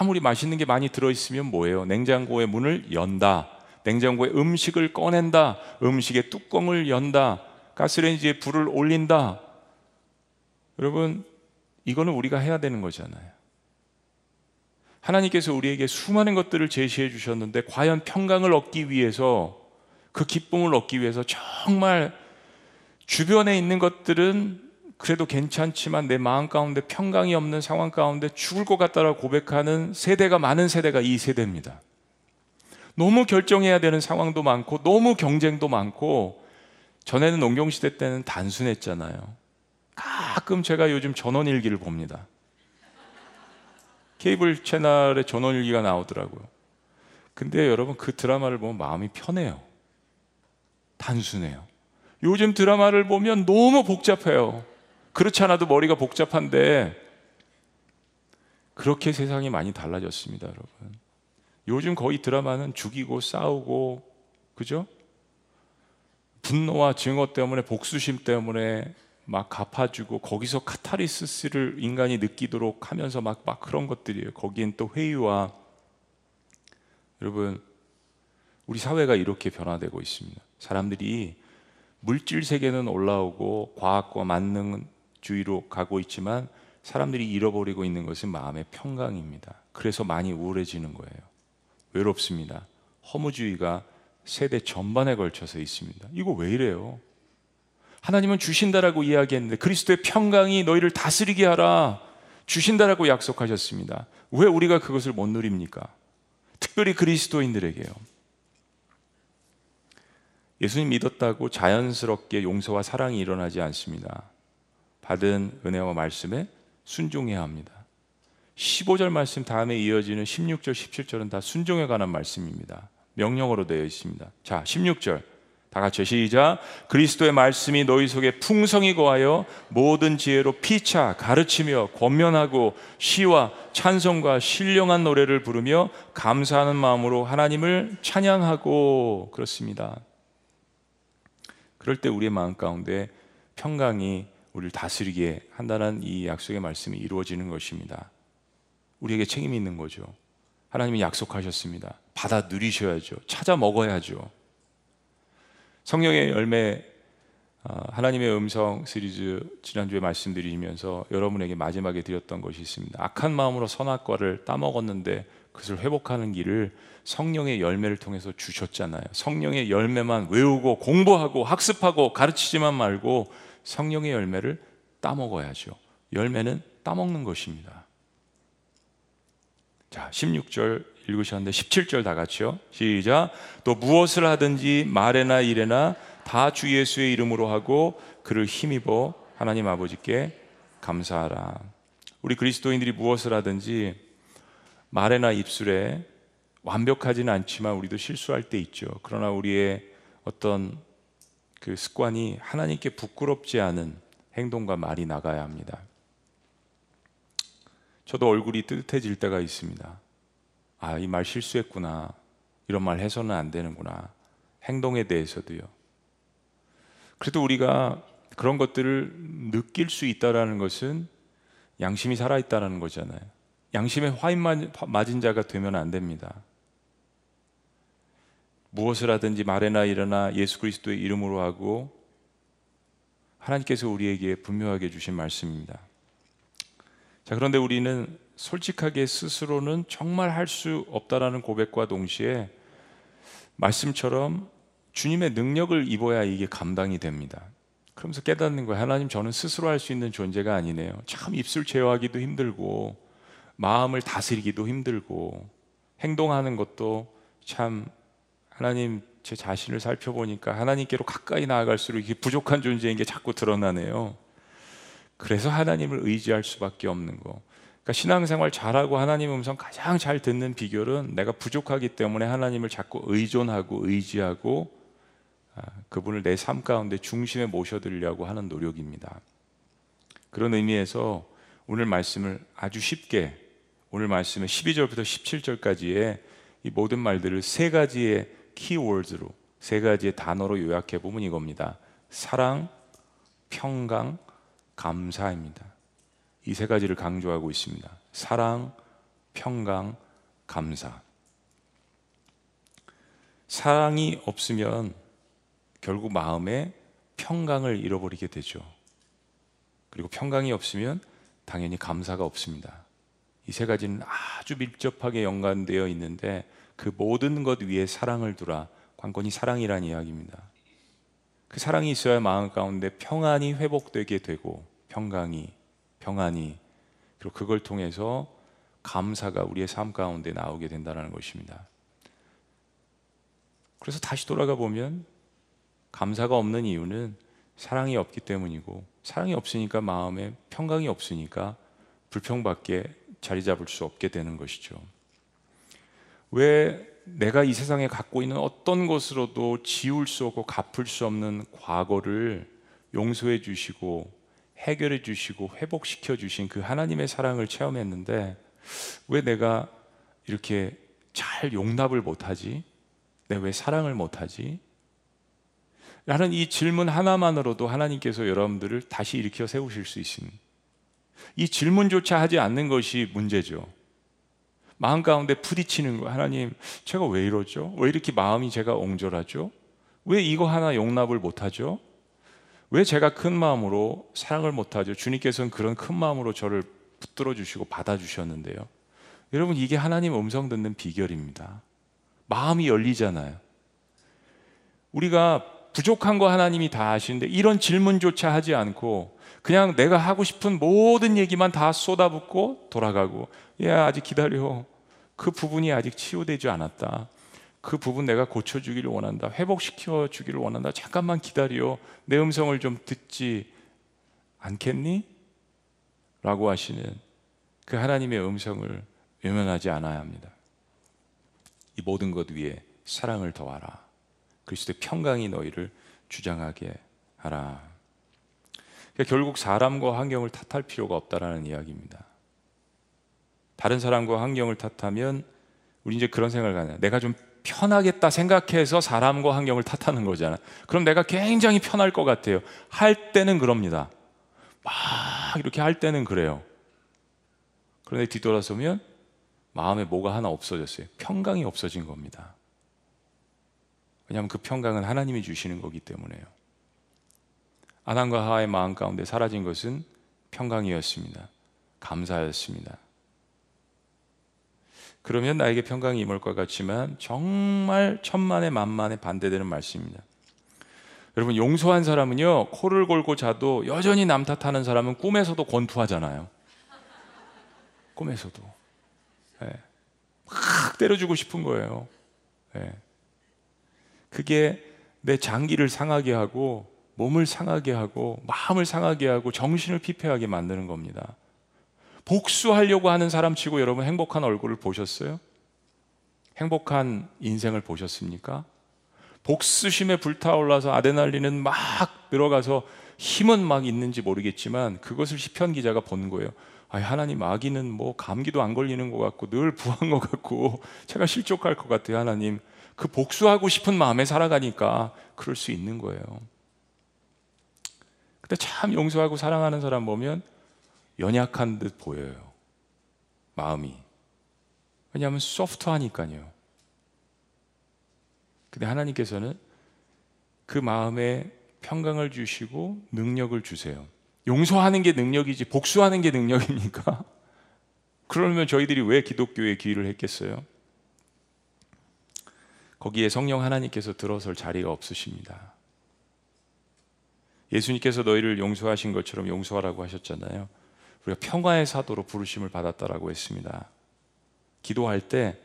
아무리 맛있는 게 많이 들어있으면 뭐예요? 냉장고의 문을 연다, 냉장고에 음식을 꺼낸다, 음식의 뚜껑을 연다, 가스레인지에 불을 올린다. 여러분, 이거는 우리가 해야 되는 거잖아요. 하나님께서 우리에게 수많은 것들을 제시해 주셨는데 과연 평강을 얻기 위해서, 그 기쁨을 얻기 위해서 정말 주변에 있는 것들은 그래도 괜찮지만 내 마음 가운데 평강이 없는 상황 가운데 죽을 것 같다라고 고백하는 세대가, 많은 세대가 이 세대입니다. 너무 결정해야 되는 상황도 많고 너무 경쟁도 많고, 전에는 농경시대 때는 단순했잖아요. 가끔 제가 요즘 전원일기를 봅니다. 케이블 채널에 전원일기가 나오더라고요. 근데 여러분, 그 드라마를 보면 마음이 편해요. 단순해요. 요즘 드라마를 보면 너무 복잡해요. 그렇지 않아도 머리가 복잡한데, 그렇게 세상이 많이 달라졌습니다, 여러분. 요즘 거의 드라마는 죽이고 싸우고, 그죠? 분노와 증오 때문에, 복수심 때문에 막 갚아주고, 거기서 카타르시스를 인간이 느끼도록 하면서 막, 막 그런 것들이에요. 거기엔 또 회유와, 여러분, 우리 사회가 이렇게 변화되고 있습니다. 사람들이 물질 세계는 올라오고 과학과 만능주의로 가고 있지만 사람들이 잃어버리고 있는 것은 마음의 평강입니다. 그래서 많이 우울해지는 거예요. 외롭습니다. 허무주의가 세대 전반에 걸쳐서 있습니다. 이거 왜 이래요? 하나님은 주신다라고 이야기했는데, 그리스도의 평강이 너희를 다스리게 하라, 주신다라고 약속하셨습니다. 왜 우리가 그것을 못 누립니까? 특별히 그리스도인들에게요. 예수님 믿었다고 자연스럽게 용서와 사랑이 일어나지 않습니다. 받은 은혜와 말씀에 순종해야 합니다. 십오 절 말씀 다음에 이어지는 십육 절, 십칠 절은 다 순종에 관한 말씀입니다. 명령어로 되어 있습니다. 자, 십육 절 다 같이 시작. 그리스도의 말씀이 너희 속에 풍성히 거하여 모든 지혜로 피차 가르치며 권면하고 시와 찬송과 신령한 노래를 부르며 감사하는 마음으로 하나님을 찬양하고. 그렇습니다. 그럴 때 우리의 마음 가운데 평강이 우리를 다스리게 한다는 이 약속의 말씀이 이루어지는 것입니다. 우리에게 책임이 있는 거죠. 하나님이 약속하셨습니다. 받아 누리셔야죠. 찾아 먹어야죠. 성령의 열매, 하나님의 음성 시리즈 지난주에 말씀드리면서 여러분에게 마지막에 드렸던 것이 있습니다. 악한 마음으로 선악과를 따먹었는데 그것을 회복하는 길을 성령의 열매를 통해서 주셨잖아요. 성령의 열매만 외우고 공부하고 학습하고 가르치지만 말고 성령의 열매를 따먹어야죠. 열매는 따먹는 것입니다. 자, 십육 절 읽으셨는데 십칠 절 다 같이요. 시작. 또 무엇을 하든지 말에나 일에나 다 주 예수의 이름으로 하고 그를 힘입어 하나님 아버지께 감사하라. 우리 그리스도인들이 무엇을 하든지 말에나 입술에 완벽하지는 않지만 우리도 실수할 때 있죠. 그러나 우리의 어떤 그 습관이 하나님께 부끄럽지 않은 행동과 말이 나가야 합니다. 저도 얼굴이 뜨뜻해질 때가 있습니다. 아, 이 말 실수했구나. 이런 말 해서는 안 되는구나. 행동에 대해서도요. 그래도 우리가 그런 것들을 느낄 수 있다는 것은 양심이 살아있다는 거잖아요. 양심에 화인 맞은 자가 되면 안 됩니다. 무엇을 하든지 말해나 일어나 예수 그리스도의 이름으로 하고, 하나님께서 우리에게 분명하게 주신 말씀입니다. 자, 그런데 우리는 솔직하게 스스로는 정말 할 수 없다라는 고백과 동시에 말씀처럼 주님의 능력을 입어야 이게 감당이 됩니다. 그러면서 깨닫는 거예요. 하나님, 저는 스스로 할 수 있는 존재가 아니네요. 참 입술 제어하기도 힘들고 마음을 다스리기도 힘들고 행동하는 것도 참, 하나님, 제 자신을 살펴보니까 하나님께로 가까이 나아갈수록 이게 부족한 존재인 게 자꾸 드러나네요. 그래서 하나님을 의지할 수밖에 없는 거. 그러니까 신앙생활 잘하고 하나님 음성 가장 잘 듣는 비결은 내가 부족하기 때문에 하나님을 자꾸 의존하고 의지하고 그분을 내 삶 가운데 중심에 모셔드리려고 하는 노력입니다. 그런 의미에서 오늘 말씀을 아주 쉽게, 오늘 말씀의 십이 절부터 십칠 절까지의 이 모든 말들을 세 가지의 키워드로, 세 가지의 단어로 요약해보면 이겁니다. 사랑, 평강, 감사입니다. 이 세 가지를 강조하고 있습니다. 사랑, 평강, 감사. 사랑이 없으면 결국 마음에 평강을 잃어버리게 되죠. 그리고 평강이 없으면 당연히 감사가 없습니다. 이 세 가지는 아주 밀접하게 연관되어 있는데, 그 모든 것 위에 사랑을 두라. 관건이 사랑이란 이야기입니다. 그 사랑이 있어야 마음 가운데 평안이 회복되게 되고, 평강이, 평안이, 그리고 그걸 통해서 감사가 우리의 삶 가운데 나오게 된다는 것입니다. 그래서 다시 돌아가 보면 감사가 없는 이유는 사랑이 없기 때문이고, 사랑이 없으니까 마음에 평강이 없으니까 불평밖에 자리 잡을 수 없게 되는 것이죠. 왜 내가 이 세상에 갖고 있는 어떤 것으로도 지울 수 없고 갚을 수 없는 과거를 용서해 주시고 해결해 주시고 회복시켜 주신 그 하나님의 사랑을 체험했는데, 왜 내가 이렇게 잘 용납을 못하지? 내가 왜 사랑을 못하지? 라는 이 질문 하나만으로도 하나님께서 여러분들을 다시 일으켜 세우실 수 있습니다. 이 질문조차 하지 않는 것이 문제죠. 마음 가운데 부딪히는 거예요. 하나님, 제가 왜 이러죠? 왜 이렇게 마음이 제가 옹졸하죠? 왜 이거 하나 용납을 못하죠? 왜 제가 큰 마음으로 사랑을 못하죠? 주님께서는 그런 큰 마음으로 저를 붙들어 주시고 받아주셨는데요. 여러분, 이게 하나님 음성 듣는 비결입니다. 마음이 열리잖아요. 우리가 부족한 거 하나님이 다 아시는데 이런 질문조차 하지 않고 그냥 내가 하고 싶은 모든 얘기만 다 쏟아붓고 돌아가고, 야, 아직 기다려. 그 부분이 아직 치유되지 않았다. 그 부분 내가 고쳐주기를 원한다. 회복시켜주기를 원한다. 잠깐만 기다려. 내 음성을 좀 듣지 않겠니? 라고 하시는 그 하나님의 음성을 외면하지 않아야 합니다. 이 모든 것 위에 사랑을 더하라. 그리스도의 평강이 너희를 주장하게 하라. 그러니까 결국 사람과 환경을 탓할 필요가 없다라는 이야기입니다. 다른 사람과 환경을 탓하면 우리 이제 그런 생각을 하냐. 내가 좀 편하겠다 생각해서 사람과 환경을 탓하는 거잖아. 그럼 내가 굉장히 편할 것 같아요. 할 때는 그럽니다. 막 이렇게 할 때는 그래요. 그런데 뒤돌아서면 마음에 뭐가 하나 없어졌어요. 평강이 없어진 겁니다. 왜냐하면 그 평강은 하나님이 주시는 거기 때문에요. 아담과 하와의 마음 가운데 사라진 것은 평강이었습니다. 감사였습니다. 그러면 나에게 평강이 임할 것 같지만 정말 천만에 만만에 반대되는 말씀입니다. 여러분, 용서한 사람은요, 코를 골고 자도 여전히 남 탓하는 사람은 꿈에서도 권투하잖아요. 꿈에서도. 네. 막 때려주고 싶은 거예요. 네. 그게 내 장기를 상하게 하고 몸을 상하게 하고 마음을 상하게 하고 정신을 피폐하게 만드는 겁니다. 복수하려고 하는 사람치고 여러분 행복한 얼굴을 보셨어요? 행복한 인생을 보셨습니까? 복수심에 불타올라서 아드레날린은 막 들어가서 힘은 막 있는지 모르겠지만 그것을 시편 기자가 본 거예요. 아, 하나님, 아기는 뭐 감기도 안 걸리는 것 같고 늘 부한 것 같고 제가 실족할 것 같아요. 하나님, 그 복수하고 싶은 마음에 살아가니까 그럴 수 있는 거예요. 근데 참 용서하고 사랑하는 사람 보면 연약한 듯 보여요, 마음이. 왜냐하면 소프트하니까요. 근데 하나님께서는 그 마음에 평강을 주시고 능력을 주세요. 용서하는 게 능력이지 복수하는 게 능력입니까? 그러면 저희들이 왜 기독교에 기회를 했겠어요? 거기에 성령 하나님께서 들어설 자리가 없으십니다. 예수님께서 너희를 용서하신 것처럼 용서하라고 하셨잖아요. 우리가 평화의 사도로 부르심을 받았다라고 했습니다. 기도할 때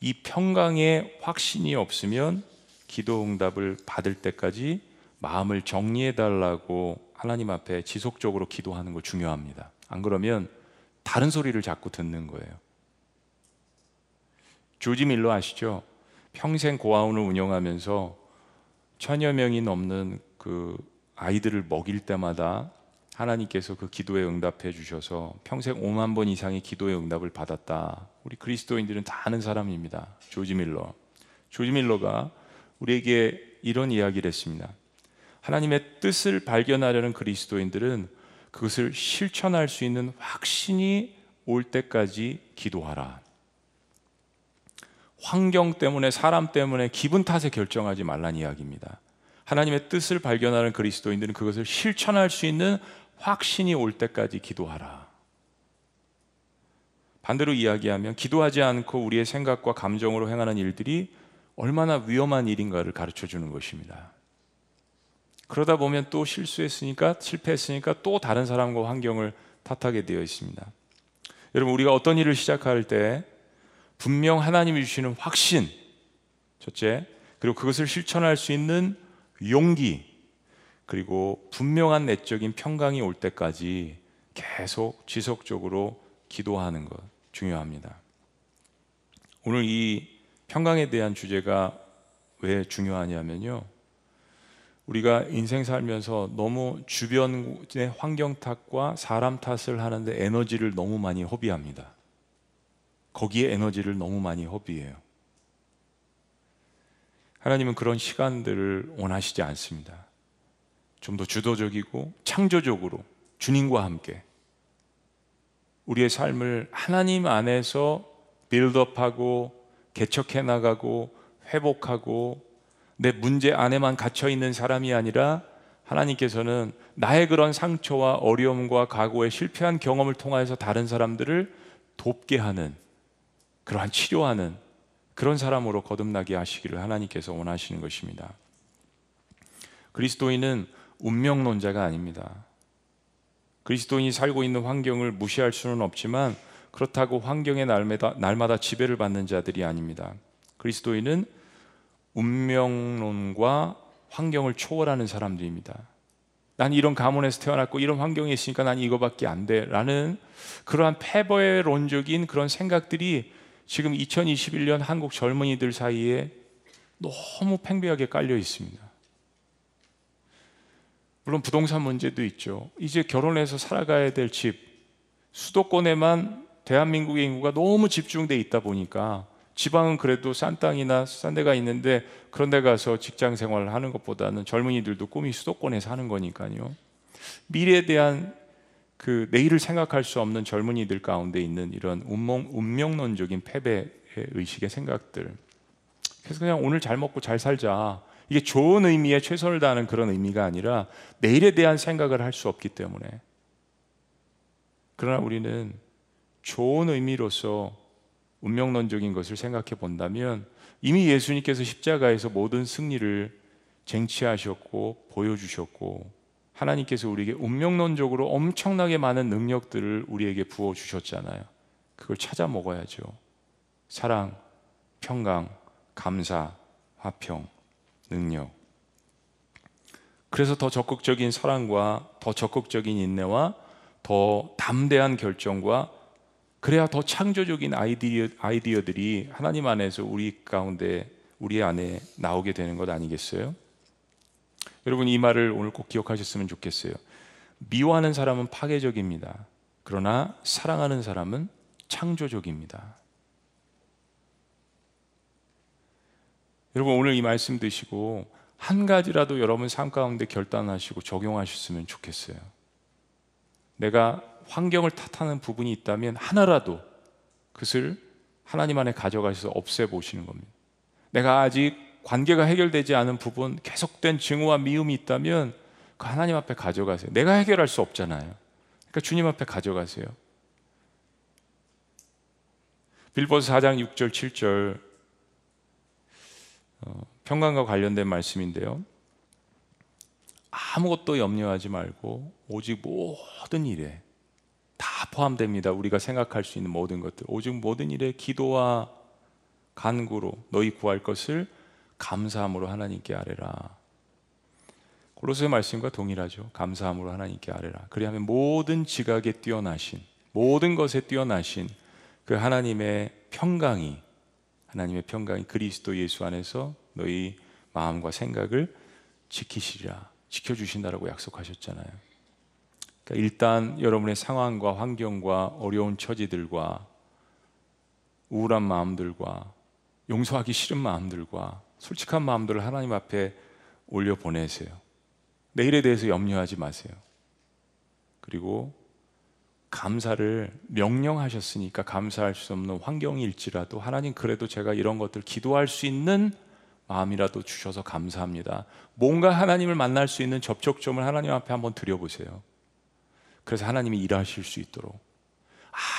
이 평강의 확신이 없으면 기도 응답을 받을 때까지 마음을 정리해달라고 하나님 앞에 지속적으로 기도하는 거 중요합니다. 안 그러면 다른 소리를 자꾸 듣는 거예요. 조지 밀러 아시죠? 평생 고아원을 운영하면서 천여 명이 넘는 그 아이들을 먹일 때마다 하나님께서 그 기도에 응답해 주셔서 평생 오만 번 이상의 기도의 응답을 받았다. 우리 그리스도인들은 다 아는 사람입니다. 조지 밀러. 조지 밀러가 우리에게 이런 이야기를 했습니다. 하나님의 뜻을 발견하려는 그리스도인들은 그것을 실천할 수 있는 확신이 올 때까지 기도하라. 환경 때문에, 사람 때문에, 기분 탓에 결정하지 말란 이야기입니다. 하나님의 뜻을 발견하는 그리스도인들은 그것을 실천할 수 있는 확신이 올 때까지 기도하라. 반대로 이야기하면 기도하지 않고 우리의 생각과 감정으로 행하는 일들이 얼마나 위험한 일인가를 가르쳐 주는 것입니다. 그러다 보면 또 실수했으니까, 실패했으니까 또 다른 사람과 환경을 탓하게 되어 있습니다. 여러분, 우리가 어떤 일을 시작할 때 분명 하나님이 주시는 확신, 첫째, 그리고 그것을 실천할 수 있는 용기, 그리고 분명한 내적인 평강이 올 때까지 계속 지속적으로 기도하는 것 중요합니다. 오늘 이 평강에 대한 주제가 왜 중요하냐면요, 우리가 인생 살면서 너무 주변의 환경 탓과 사람 탓을 하는데 에너지를 너무 많이 허비합니다. 거기에 에너지를 너무 많이 허비해요. 하나님은 그런 시간들을 원하시지 않습니다. 좀 더 주도적이고 창조적으로 주님과 함께 우리의 삶을 하나님 안에서 빌드업하고 개척해 나가고 회복하고 내 문제 안에만 갇혀있는 사람이 아니라, 하나님께서는 나의 그런 상처와 어려움과 과거의 실패한 경험을 통해서 다른 사람들을 돕게 하는, 그러한 치료하는 그런 사람으로 거듭나게 하시기를 하나님께서 원하시는 것입니다. 그리스도인은 운명론자가 아닙니다. 그리스도인이 살고 있는 환경을 무시할 수는 없지만 그렇다고 환경의 날마다, 날마다 지배를 받는 자들이 아닙니다. 그리스도인은 운명론과 환경을 초월하는 사람들입니다. 난 이런 가문에서 태어났고 이런 환경에 있으니까 난 이거밖에 안 돼 라는 그러한 패배론적인 그런 생각들이 지금 이천이십일 년 한국 젊은이들 사이에 너무 팽배하게 깔려 있습니다. 물론 부동산 문제도 있죠. 이제 결혼해서 살아가야 될 집, 수도권에만 대한민국의 인구가 너무 집중돼 있다 보니까 지방은 그래도 싼 땅이나 싼 데가 있는데 그런 데 가서 직장 생활을 하는 것보다는 젊은이들도 꿈이 수도권에 사는 거니까요. 미래에 대한 그 내일을 생각할 수 없는 젊은이들 가운데 있는 이런 운명, 운명론적인 패배의 의식의 생각들. 그래서 그냥 오늘 잘 먹고 잘 살자, 이게 좋은 의미에 최선을 다하는 그런 의미가 아니라 내일에 대한 생각을 할 수 없기 때문에. 그러나 우리는 좋은 의미로서 운명론적인 것을 생각해 본다면 이미 예수님께서 십자가에서 모든 승리를 쟁취하셨고 보여주셨고, 하나님께서 우리에게 운명론적으로 엄청나게 많은 능력들을 우리에게 부어주셨잖아요. 그걸 찾아 먹어야죠. 사랑, 평강, 감사, 화평, 능력. 그래서 더 적극적인 사랑과 더 적극적인 인내와 더 담대한 결정과, 그래야 더 창조적인 아이디어, 아이디어들이 하나님 안에서 우리 가운데 우리 안에 나오게 되는 것 아니겠어요? 여러분, 이 말을 오늘 꼭 기억하셨으면 좋겠어요. 미워하는 사람은 파괴적입니다. 그러나 사랑하는 사람은 창조적입니다. 여러분, 오늘 이 말씀 드시고 한 가지라도 여러분 삶 가운데 결단하시고 적용하셨으면 좋겠어요. 내가 환경을 탓하는 부분이 있다면 하나라도 그것을 하나님 안에 가져가셔서 없애보시는 겁니다. 내가 아직 관계가 해결되지 않은 부분, 계속된 증오와 미움이 있다면 그 하나님 앞에 가져가세요. 내가 해결할 수 없잖아요. 그러니까 주님 앞에 가져가세요. 빌보스 사 장 육 절 칠 절 어, 평강과 관련된 말씀인데요. 아무것도 염려하지 말고 오직 모든 일에, 다 포함됩니다. 우리가 생각할 수 있는 모든 것들, 오직 모든 일에 기도와 간구로 너희 구할 것을 감사함으로 하나님께 아뢰라. 골로새 말씀과 동일하죠. 감사함으로 하나님께 아뢰라. 그리하면 모든 지각에 뛰어나신, 모든 것에 뛰어나신 그 하나님의 평강이, 하나님의 평강이 그리스도 예수 안에서 너희 마음과 생각을 지키시리라, 지켜주신다라고 약속하셨잖아요. 그러니까 일단 여러분의 상황과 환경과 어려운 처지들과 우울한 마음들과 용서하기 싫은 마음들과 솔직한 마음들을 하나님 앞에 올려보내세요. 내일에 대해서 염려하지 마세요. 그리고 감사를 명령하셨으니까 감사할 수 없는 환경일지라도 하나님, 그래도 제가 이런 것들 기도할 수 있는 마음이라도 주셔서 감사합니다. 뭔가 하나님을 만날 수 있는 접촉점을 하나님 앞에 한번 드려보세요. 그래서 하나님이 일하실 수 있도록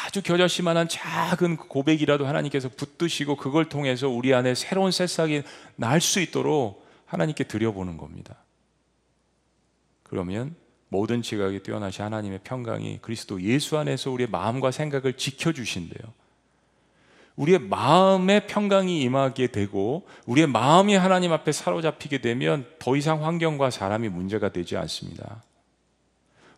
아주 겨자씨만한 작은 고백이라도 하나님께서 붙드시고 그걸 통해서 우리 안에 새로운 새싹이 날 수 있도록 하나님께 드려보는 겁니다. 그러면 모든 지각에 뛰어나신 하나님의 평강이 그리스도 예수 안에서 우리의 마음과 생각을 지켜주신대요. 우리의 마음의 평강이 임하게 되고 우리의 마음이 하나님 앞에 사로잡히게 되면 더 이상 환경과 사람이 문제가 되지 않습니다.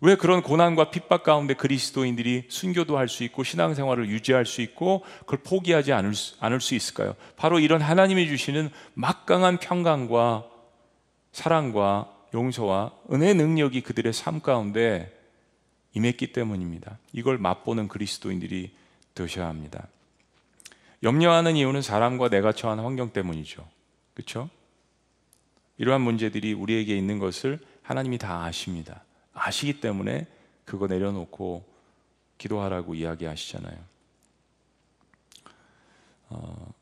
왜 그런 고난과 핍박 가운데 그리스도인들이 순교도 할 수 있고 신앙생활을 유지할 수 있고 그걸 포기하지 않을 수, 않을 수 있을까요? 바로 이런 하나님이 주시는 막강한 평강과 사랑과 용서와 은혜 능력이 그들의 삶 가운데 임했기 때문입니다. 이걸 맛보는 그리스도인들이 되셔야 합니다. 염려하는 이유는 사람과 내가 처한 환경 때문이죠. 그렇죠? 이러한 문제들이 우리에게 있는 것을 하나님이 다 아십니다. 아시기 때문에 그거 내려놓고 기도하라고 이야기하시잖아요. 어,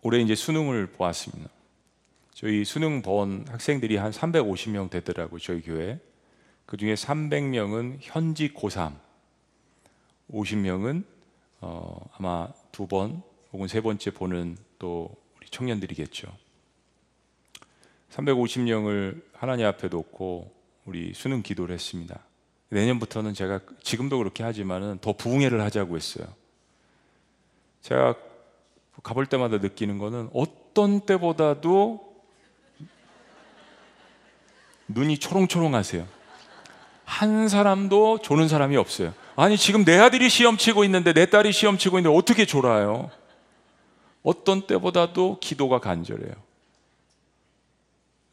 올해 이제 수능을 보았습니다. 저희 수능 본 학생들이 한 삼백오십 명 되더라고요, 저희 교회. 그 중에 삼백 명은 현지 고삼, 오십 명은 어, 아마 두 번 혹은 세 번째 보는 또 우리 청년들이겠죠. 삼백오십 명을 하나님 앞에 놓고 우리 수능 기도를 했습니다. 내년부터는 제가, 지금도 그렇게 하지만은 더 부흥회를 하자고 했어요. 제가 가볼 때마다 느끼는 거는 어떤 때보다도 눈이 초롱초롱하세요. 한 사람도 조는 사람이 없어요. 아니, 지금 내 아들이 시험치고 있는데, 내 딸이 시험치고 있는데 어떻게 졸아요? 어떤 때보다도 기도가 간절해요.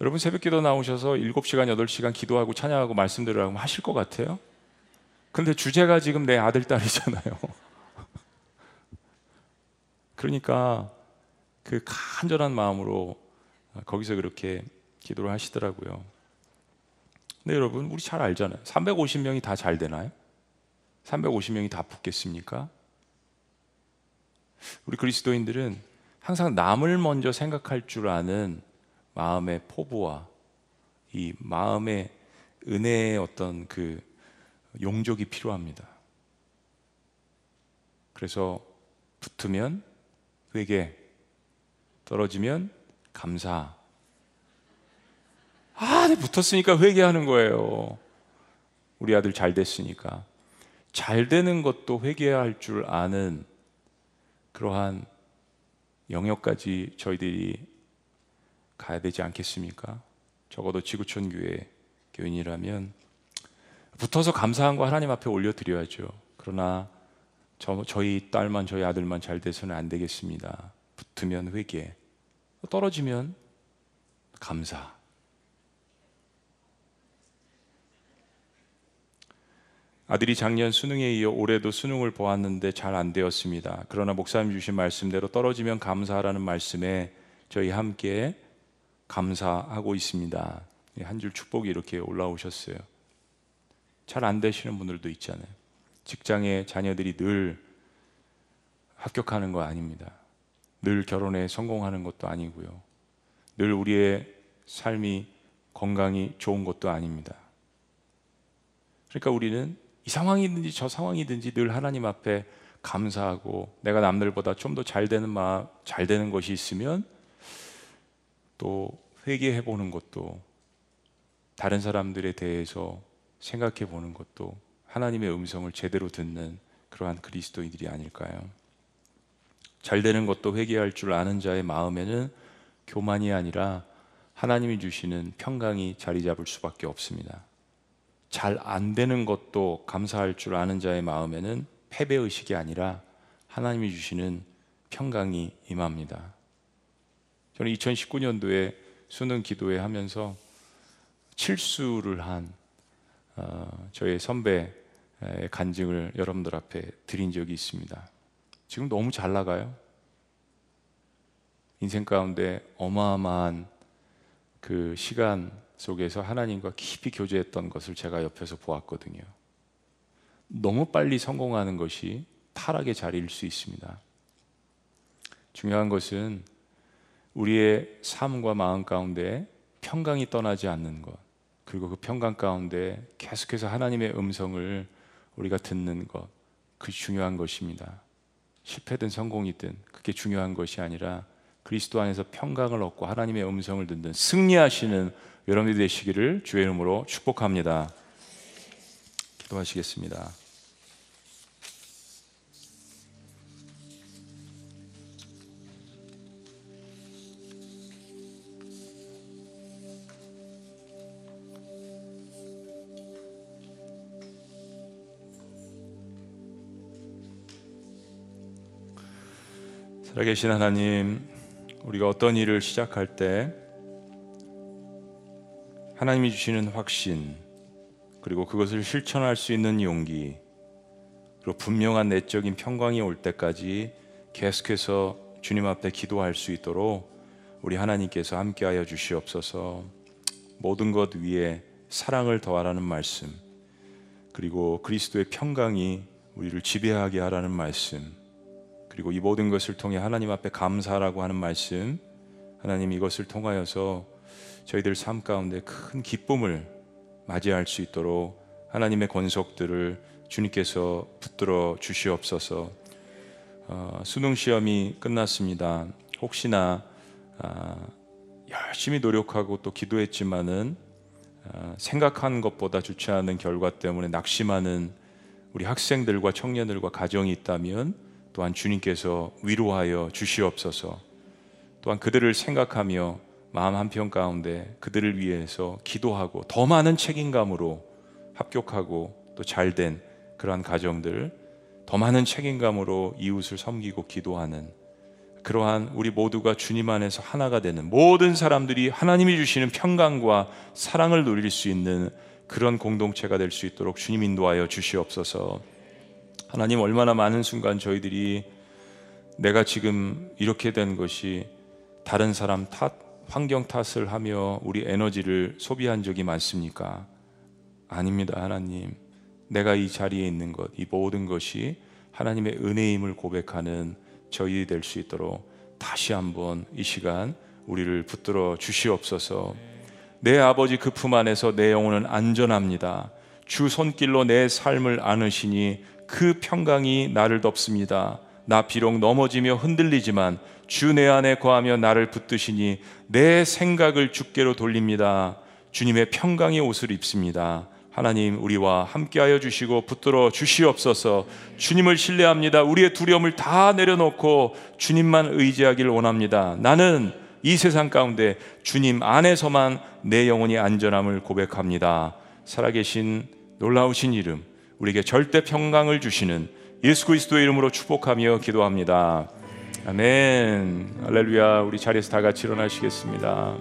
여러분, 새벽기도 나오셔서 일곱 시간, 여덟 시간 기도하고 찬양하고 말씀드리라고 하실 것 같아요? 근데 주제가 지금 내 아들, 딸이잖아요. 그러니까 그 간절한 마음으로 거기서 그렇게 기도를 하시더라고요. 근데 여러분, 우리 잘 알잖아요. 삼백오십 명이 다 잘 되나요? 삼백오십 명이 다 붙겠습니까? 우리 그리스도인들은 항상 남을 먼저 생각할 줄 아는 마음의 포부와 이 마음의 은혜의 어떤 그 용적이 필요합니다. 그래서 붙으면 회개, 떨어지면 감사. 아, 네, 붙었으니까 회개하는 거예요. 우리 아들 잘 됐으니까. 잘 되는 것도 회개할 줄 아는 그러한 영역까지 저희들이 가야 되지 않겠습니까? 적어도 지구촌 교회 교인이라면 붙어서 감사한 거 하나님 앞에 올려드려야죠. 그러나 저, 저희 딸만, 저희 아들만 잘 돼서는 안 되겠습니다. 붙으면 회개, 떨어지면 감사. 아들이 작년 수능에 이어 올해도 수능을 보았는데 잘 안 되었습니다. 그러나 목사님 주신 말씀대로 떨어지면 감사하라는 말씀에 저희 함께 감사하고 있습니다. 한 줄 축복이 이렇게 올라오셨어요. 잘 안 되시는 분들도 있잖아요. 직장에 자녀들이 늘 합격하는 거 아닙니다. 늘 결혼에 성공하는 것도 아니고요. 늘 우리의 삶이 건강이 좋은 것도 아닙니다. 그러니까 우리는 이 상황이든지 저 상황이든지 늘 하나님 앞에 감사하고, 내가 남들보다 좀 더 잘 되는 마음, 잘 되는 것이 있으면 또 회개해 보는 것도, 다른 사람들에 대해서 생각해 보는 것도, 하나님의 음성을 제대로 듣는 그러한 그리스도인들이 아닐까요? 잘 되는 것도 회개할 줄 아는 자의 마음에는 교만이 아니라 하나님이 주시는 평강이 자리 잡을 수밖에 없습니다. 잘 안 되는 것도 감사할 줄 아는 자의 마음에는 패배의식이 아니라 하나님이 주시는 평강이 임합니다. 저는 이천십구 년도에 수능 기도회 하면서 칠수를 한 어, 저의 선배의 간증을 여러분들 앞에 드린 적이 있습니다. 지금 너무 잘 나가요. 인생 가운데 어마어마한 그 시간 속에서 하나님과 깊이 교제했던 것을 제가 옆에서 보았거든요. 너무 빨리 성공하는 것이 타락의 자리일 수 있습니다. 중요한 것은 우리의 삶과 마음 가운데 평강이 떠나지 않는 것, 그리고 그 평강 가운데 계속해서 하나님의 음성을 우리가 듣는 것, 그게 중요한 것입니다. 실패든 성공이든 그게 중요한 것이 아니라 그리스도 안에서 평강을 얻고 하나님의 음성을 듣는 승리하시는 여러분이 되시기를 주의 이름으로 축복합니다. 기도하시겠습니다. 살아계신 하나님, 우리가 어떤 일을 시작할 때 하나님이 주시는 확신, 그리고 그것을 실천할 수 있는 용기, 그리고 분명한 내적인 평강이 올 때까지 계속해서 주님 앞에 기도할 수 있도록 우리 하나님께서 함께하여 주시옵소서. 모든 것 위에 사랑을 더하라는 말씀, 그리고 그리스도의 평강이 우리를 지배하게 하라는 말씀, 그리고 이 모든 것을 통해 하나님 앞에 감사라고 하는 말씀, 하나님 이것을 통하여서 저희들 삶 가운데 큰 기쁨을 맞이할 수 있도록 하나님의 권속들을 주님께서 붙들어 주시옵소서. 어, 수능 시험이 끝났습니다. 혹시나 아, 열심히 노력하고 또 기도했지만은 아, 생각한 것보다 좋지 않은 결과 때문에 낙심하는 우리 학생들과 청년들과 가정이 있다면 또한 주님께서 위로하여 주시옵소서. 또한 그들을 생각하며 마음 한편 가운데 그들을 위해서 기도하고 더 많은 책임감으로 합격하고 또 잘된 그러한 가정들, 더 많은 책임감으로 이웃을 섬기고 기도하는 그러한 우리 모두가 주님 안에서 하나가 되는, 모든 사람들이 하나님이 주시는 평강과 사랑을 누릴 수 있는 그런 공동체가 될 수 있도록 주님 인도하여 주시옵소서. 하나님, 얼마나 많은 순간 저희들이 내가 지금 이렇게 된 것이 다른 사람 탓, 환경 탓을 하며 우리 에너지를 소비한 적이 많습니까? 아닙니다. 하나님, 내가 이 자리에 있는 것, 이 모든 것이 하나님의 은혜임을 고백하는 저희들이 될 수 있도록 다시 한번 이 시간 우리를 붙들어 주시옵소서. 내 아버지 그 품 안에서 내 영혼은 안전합니다. 주 손길로 내 삶을 안으시니 그 평강이 나를 덮습니다. 나 비록 넘어지며 흔들리지만 주 내 안에 거하며 나를 붙드시니 내 생각을 주께로 돌립니다. 주님의 평강의 옷을 입습니다. 하나님, 우리와 함께하여 주시고 붙들어 주시옵소서. 주님을 신뢰합니다. 우리의 두려움을 다 내려놓고 주님만 의지하기를 원합니다. 나는 이 세상 가운데 주님 안에서만 내 영혼이 안전함을 고백합니다. 살아계신 놀라우신 이름, 우리에게 절대 평강을 주시는 예수 그리스도의 이름으로 축복하며 기도합니다. 아멘. 할렐루야. 우리 자리에서 다 같이 일어나시겠습니다.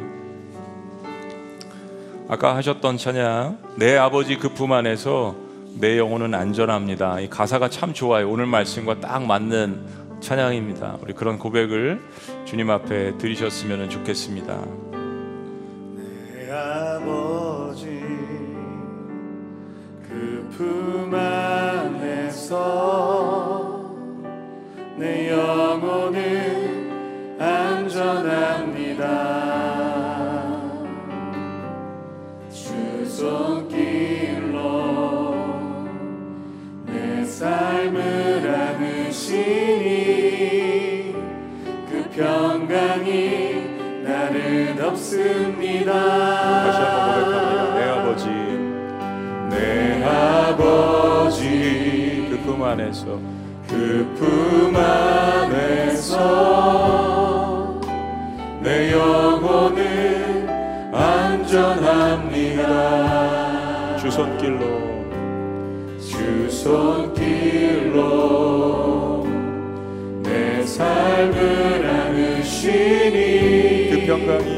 아까 하셨던 찬양, 내 아버지 그 품 안에서 내 영혼은 안전합니다. 이 가사가 참 좋아요. 오늘 말씀과 딱 맞는 찬양입니다. 우리 그런 고백을 주님 앞에 드리셨으면 좋겠습니다. 내 아버지 그 품 안에서 내 영혼은 안전합니다. 손길로 내 삶을 안으시니 그 평강이 나를 덮습니다. 다시 한번 고백합니다. 내 아버지, 내 아버지 그 품 안에서, 그 품 안에서 내 영혼은 안전합니다. 주손길로 주손길로 내 삶을 안으시니 그 평강이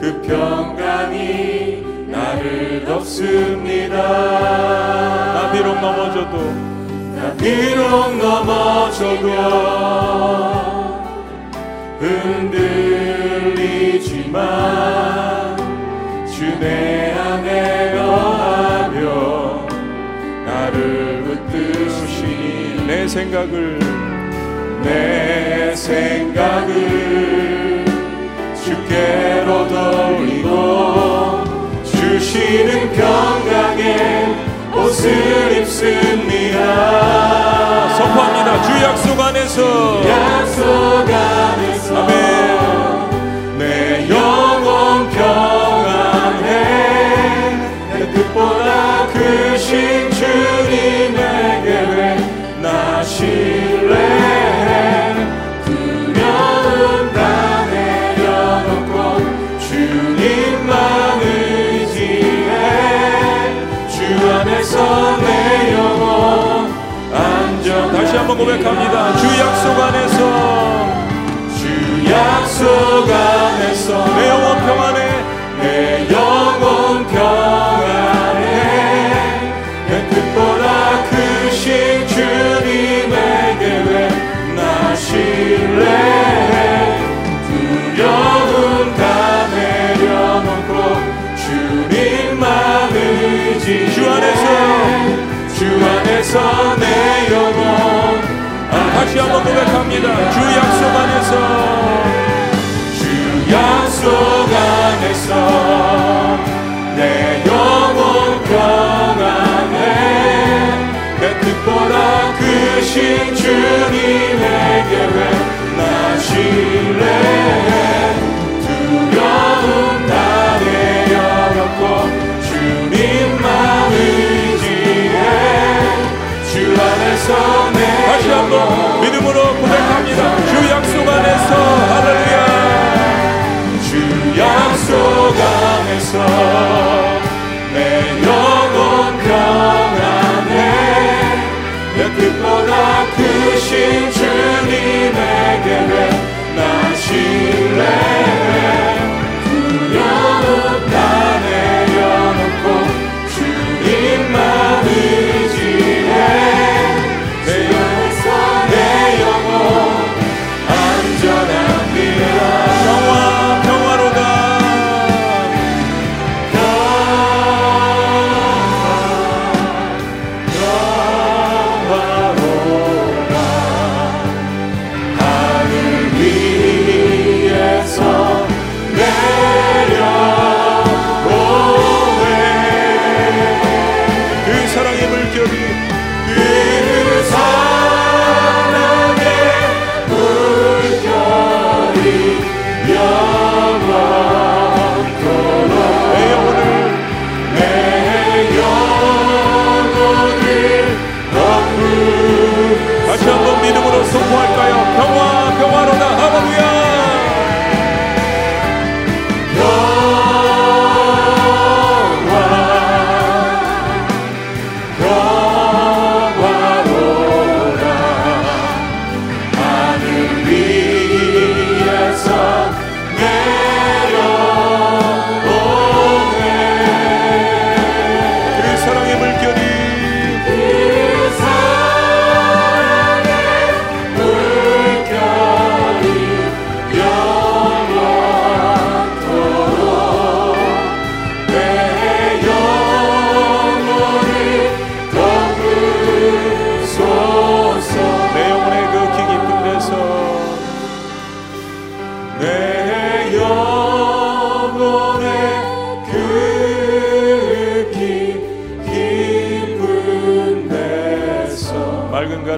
그 평강이 나를 덮습니다. 나 비록 넘어져도 나 비록 넘어져도 흔들리지만 내 안에 거하며 나를 붙드시니 내 생각을 내 생각을 주께로 돌리고 주시는 평강에 옷을 입습니다. 선포합니다. 주 약속 안에서, 주 약속 안에서 아멘. 내 영혼 평 보다 크신 주님에게 왜 나 신뢰해. 두려운 다 내려놓고 주님만 의지해. 주 안에서 내 영혼 안전해. 다시 한번 고백합니다. 주 약속 안에서, 주 약속 안에서 내 영혼 평안해. 내 영혼 평안해. 신뢰해. 두려움 다 내려놓고 주님만 의지해. 주 안에서, 주 안에서 내 영혼 다시 한번 고백합니다. 주 약속 안에서, 주 약속 안에서 내 영혼 평안해. 내 뜻보다 크신 주님에게 왜 나 신뢰해. 두려움 다 내려놓고 주님만 의지해. 주 안에서 내 다시 한번 믿음으로 고백합니다. 주 약속 안에서 할렐루야. 주 약속 안에서 내 영혼 평안해. 내 뜻보다 크신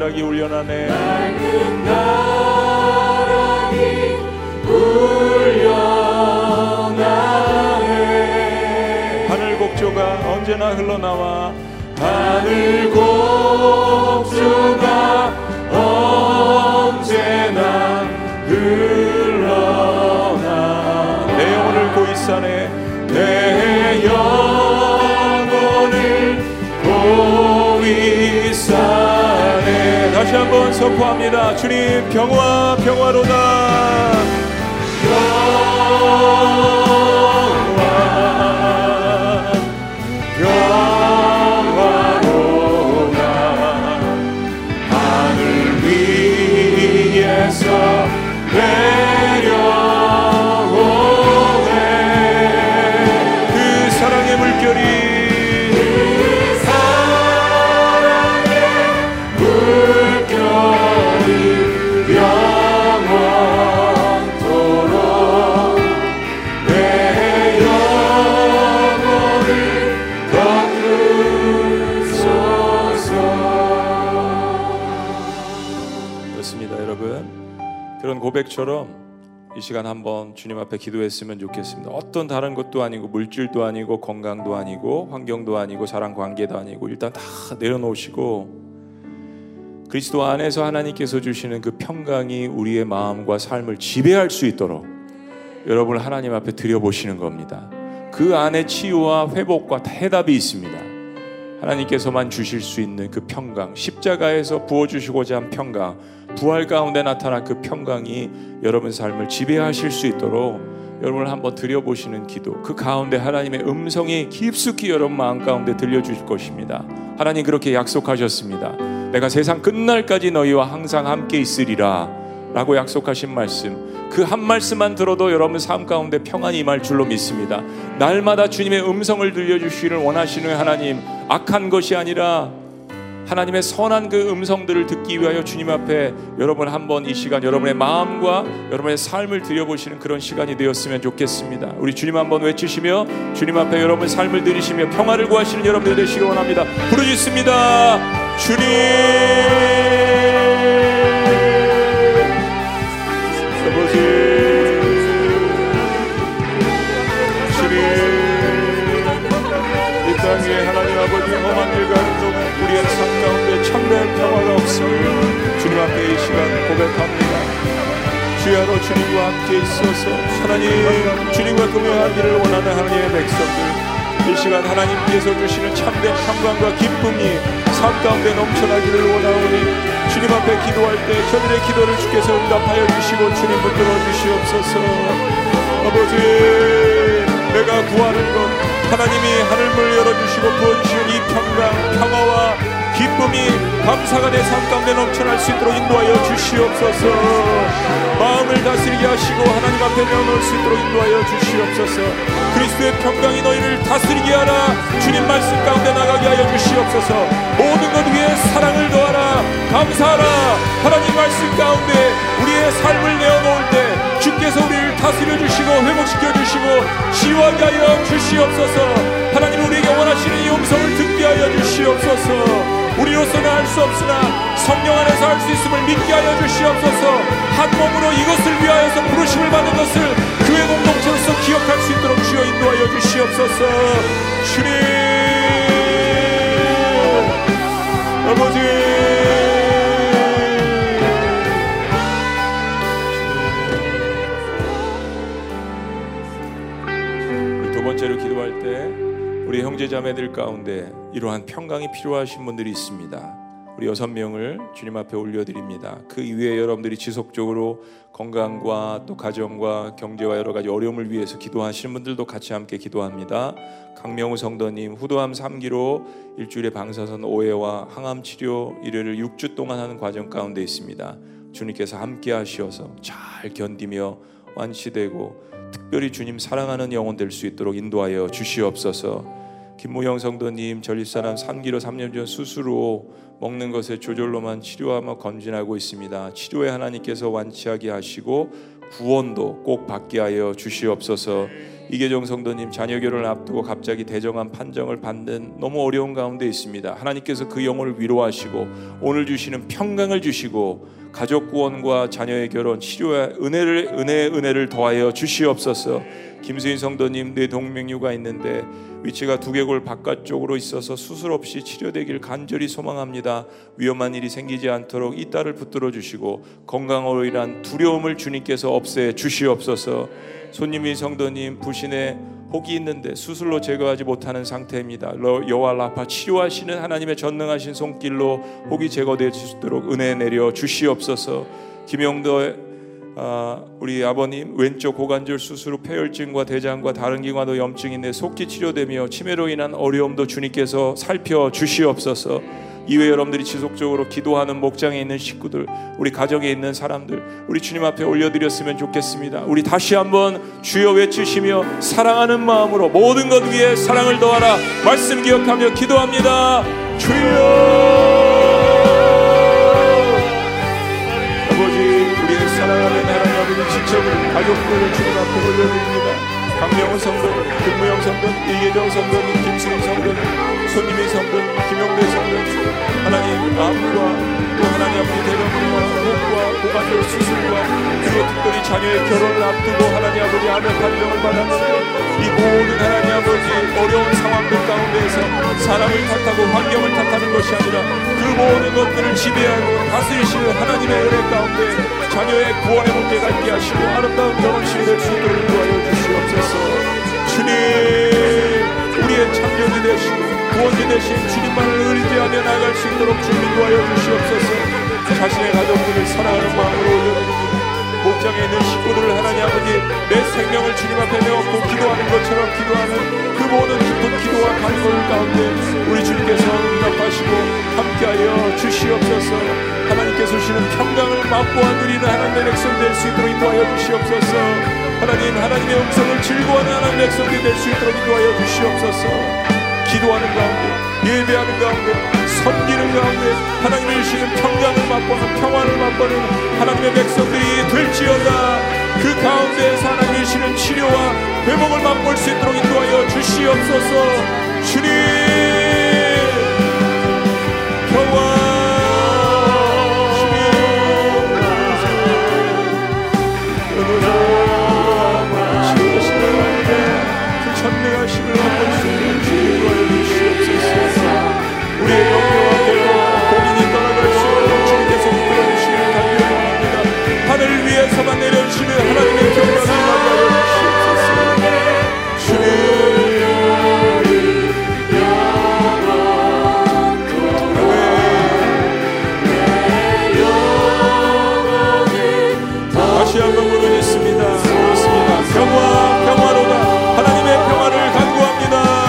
가락이 울려나네. 맑은 가락이 울려나네. 하늘 곡조가 언제나 흘러나와. 하늘 곡조가 언제나 흘러나. 내 영혼을 고이사네. 내 영혼을 고이사네. 다시 한번 선포합니다. 주님 평화 평화로다. 평화 평화 내려오네. 그 사랑의 물결이 그 사랑의 물결이 영원토록 내 영혼을 덮으소서. 그렇습니다 여러분, 그런 고백처럼 이 시간 한번 주님 앞에 기도했으면 좋겠습니다. 어떤 다른 것도 아니고 물질도 아니고 건강도 아니고 환경도 아니고 사랑 관계도 아니고 일단 다 내려놓으시고 그리스도 안에서 하나님께서 주시는 그 평강이 우리의 마음과 삶을 지배할 수 있도록 여러분을 하나님 앞에 들여보시는 겁니다. 그 안에 치유와 회복과 해답이 있습니다. 하나님께서만 주실 수 있는 그 평강, 십자가에서 부어주시고자 한 평강, 부활 가운데 나타난 그 평강이 여러분 삶을 지배하실 수 있도록 여러분을 한번 들여보시는 기도, 그 가운데 하나님의 음성이 깊숙이 여러분 마음 가운데 들려주실 것입니다. 하나님 그렇게 약속하셨습니다. 내가 세상 끝날까지 너희와 항상 함께 있으리라 라고 약속하신 말씀, 그 한 말씀만 들어도 여러분 삶 가운데 평안이 임할 줄로 믿습니다. 날마다 주님의 음성을 들려주시기를 원하시는 하나님, 악한 것이 아니라 하나님의 선한 그 음성들을 듣기 위하여 주님 앞에 여러분 한번 이 시간 여러분의 마음과 여러분의 삶을 들여보시는 그런 시간이 되었으면 좋겠습니다. 우리 주님 한번 외치시며 주님 앞에 여러분의 삶을 들이시며 평화를 구하시는 여러분들 되시길 원합니다. 부르짖습니다. 주님 아버지, 우리의 삶 가운데 참된 평화가 없으니 주님 앞에 이 시간 고백합니다. 주야로 주님과 함께 있어서 하나님, 주님과 동행하기를 원하는 하나님의 백성들, 이 시간 하나님께서 주시는 참된 평강과 기쁨이 삶 가운데 넘쳐나기를 원하오니 주님 앞에 기도할 때 저들의 기도를 주께서 응답하여 주시고 주님 붙들어 주시옵소서. 아버지, 내가 구하는 것, 하나님이 하늘문을 열어주시고 부어주시는 이 평강, 평화와 기쁨이 감사가 내 삶 가운데 넘쳐날 수 있도록 인도하여 주시옵소서. 마음을 다스리게 하시고 하나님 앞에 내어놓을 수 있도록 인도하여 주시옵소서. 그리스도의 평강이 너희를 다스리게 하라. 주님 말씀 가운데 나가게 하여 주시옵소서. 모든 것 위에 사랑을 더하라, 감사하라. 하나님 말씀 가운데 우리의 삶을 내어놓을 때 주께서 우리를 다스려 주시고 회복시켜 주시고 치유하게 하여 주시옵소서. 하나님, 우리에게 원하시는 이 음성을 듣게 하여 주시옵소서. 우리로서는 알 수 없으나 성령 안에서 할 수 있음을 믿게 하여 주시옵소서. 한 몸으로 이것을 위하여서 부르심을 받은 것을 교회 공동체로서 기억할 수 있도록 주여 인도하여 주시옵소서. 주님 아버지, 번째로 기도할 때 우리 형제자매들 가운데 이러한 평강이 필요하신 분들이 있습니다. 우리 여섯 명을 주님 앞에 올려드립니다. 그 이외에 여러분들이 지속적으로 건강과 또 가정과 경제와 여러 가지 어려움을 위해서 기도하시는 분들도 같이 함께 기도합니다. 강명우 성도님, 후두암 삼 기로 일주일에 방사선 오 회와 항암 치료 일회를 육 주 동안 하는 과정 가운데 있습니다. 주님께서 함께 하시어서 잘 견디며 완치되고 특별히 주님 사랑하는 영혼 될 수 있도록 인도하여 주시옵소서. 김무영 성도님, 전립사람 삼 기로 삼 년 전 수술로 먹는 것에 조절로만 치료하며 건진하고 있습니다. 치료에 하나님께서 완치하게 하시고 구원도 꼭 받게 하여 주시옵소서. 이계종 성도님, 자녀결혼을 앞두고 갑자기 대정한 판정을 받는 너무 어려운 가운데 있습니다. 하나님께서 그 영혼을 위로하시고 오늘 주시는 평강을 주시고 가족 구원과 자녀의 결혼 치료의 은혜를 은혜의 은혜를 더하여 주시옵소서. 김수인 성도님, 내 동맥류가 있는데 위치가 두개골 바깥쪽으로 있어서 수술 없이 치료되길 간절히 소망합니다. 위험한 일이 생기지 않도록 이 딸을 붙들어 주시고 건강으로 인한 두려움을 주님께서 없애 주시옵소서. 손님이 성도님, 부신에 혹이 있는데 수술로 제거하지 못하는 상태입니다. 여호와 라파, 치료하시는 하나님의 전능하신 손길로 혹이 제거될 수 있도록 은혜 내려 주시옵소서. 김용도 아, 우리 아버님, 왼쪽 고관절 수술 후 폐혈증과 대장과 다른 기관도 염증인데 속기 치료되며 치매로 인한 어려움도 주님께서 살펴 주시옵소서. 이외에 여러분들이 지속적으로 기도하는 목장에 있는 식구들, 우리 가정에 있는 사람들, 우리 주님 앞에 올려드렸으면 좋겠습니다. 우리 다시 한번 주여 외치시며 사랑하는 마음으로 모든 것 위에 사랑을 더하라 말씀 기억하며 기도합니다. 주여, 사랑하는 하나님 아버지, 지적을 가족들을 주님 앞에 올려드립니다. 강명훈 성도님, 김무영 성도님, 이계정 성도님, 김수인 성도님, 손님희 성도님, 김용대 성도님, 하나님 암과 또 하나님 아버지 대령과 호흡과 고관절 수술과 그리고 특별히 자녀의 결혼을 앞두고 하나님 아버지 암의 판정을 받았어요. 이 모든 하나님 아버지 어려운 상황들 가운데에서 사람을 탓하고 환경을 탓하는 것이 아니라 그 모든 것들을 지배하고 다스리시는 하나님의 은혜 가운데 자녀의 구원의 문제 갖게 하시고 아름다운 결혼식이 될 수 있도록 인도하여 주시옵소서. 주님, 우리의 참전이 되시고 구원이 되신 주님만을 의지하며 나아갈 수 있도록 주님도하여 주시옵소서. 자신의 가족들을 사랑하는 마음으로 올려드립니다. 목장에 있는 식구들을 하나님 아버지, 내 생명을 주님 앞에 내어놓고 기도하는 것처럼 기도하는 그 모든 깊은 기도와 간구를 가운데 우리 주님께서 응답하시고 함께하여 주시옵소서. 하나님께서 주시는 평강을 맛보아 누리는 하나님의 백성이 될 수 있도록 인도하여 주시옵소서. 하나님, 하나님의 음성을 즐거워하는 하나님의 백성이 될 수 있도록 인도하여 주시옵소서. 기도하는 가운데, 예배하는 가운데, 섬기는 가운데 하나님의 주시는 평강을 맛보는, 평화를 맛보는 하나님의 백성들이 될지어다. 그 가운데에서 하나님의 주시는 치료와 회복을 맛볼 수 있도록 인도하여 주시옵소서. 주님, 평화, 주님, 은혜와 치료하시는 그 전능하심을 맛볼 수 있도록 우리의 영광과 고민이 떠나갈 수 있도록 주님께서 이끌어주시기를 간절히 원합니다. 하늘을 위해서만 내려주시는 하나님의 경륜을 받아 주시옵소서. 주님, 네, 다시 한번 부르겠습니다. 부르겠습니다. 평화, 평화로다. 하나님의 평화를 간구합니다.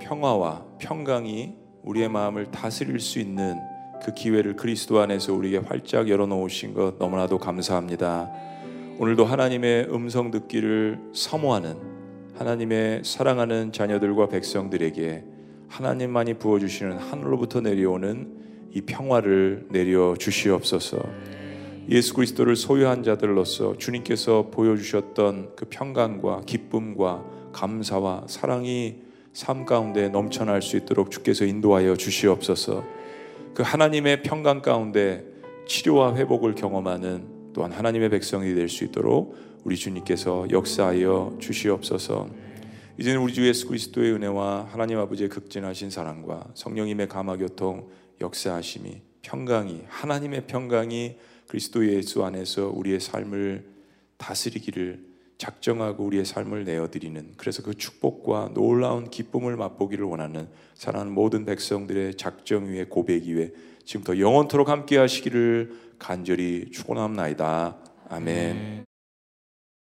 평화와 평강이 우리의 마음을 다스릴 수 있는 그 기회를 그리스도 안에서 우리에게 활짝 열어놓으신 것 너무나도 감사합니다. 오늘도 하나님의 음성 듣기를 사모하는 하나님의 사랑하는 자녀들과 백성들에게 하나님만이 부어주시는 하늘로부터 내려오는 이 평화를 내려주시옵소서. 예수 그리스도를 소유한 자들로서 주님께서 보여주셨던 그 평강과 기쁨과 감사와 사랑이 삶 가운데 넘쳐날 수 있도록 주께서 인도하여 주시옵소서. 그 하나님의 평강 가운데 치료와 회복을 경험하는 또한 하나님의 백성이 될 수 있도록 우리 주님께서 역사하여 주시옵소서. 이제는 우리 주 예수 그리스도의 은혜와 하나님 아버지의 극진하신 사랑과 성령님의 감화교통 역사하심이 평강이 하나님의 평강이 그리스도 예수 안에서 우리의 삶을 다스리기를 작정하고 우리의 삶을 내어드리는 그래서 그 축복과 놀라운 기쁨을 맛보기를 원하는 사랑하는 모든 백성들의 작정 위에 고백 위에 지금부터 영원토록 함께 하시기를 간절히 축원합니다. 아멘.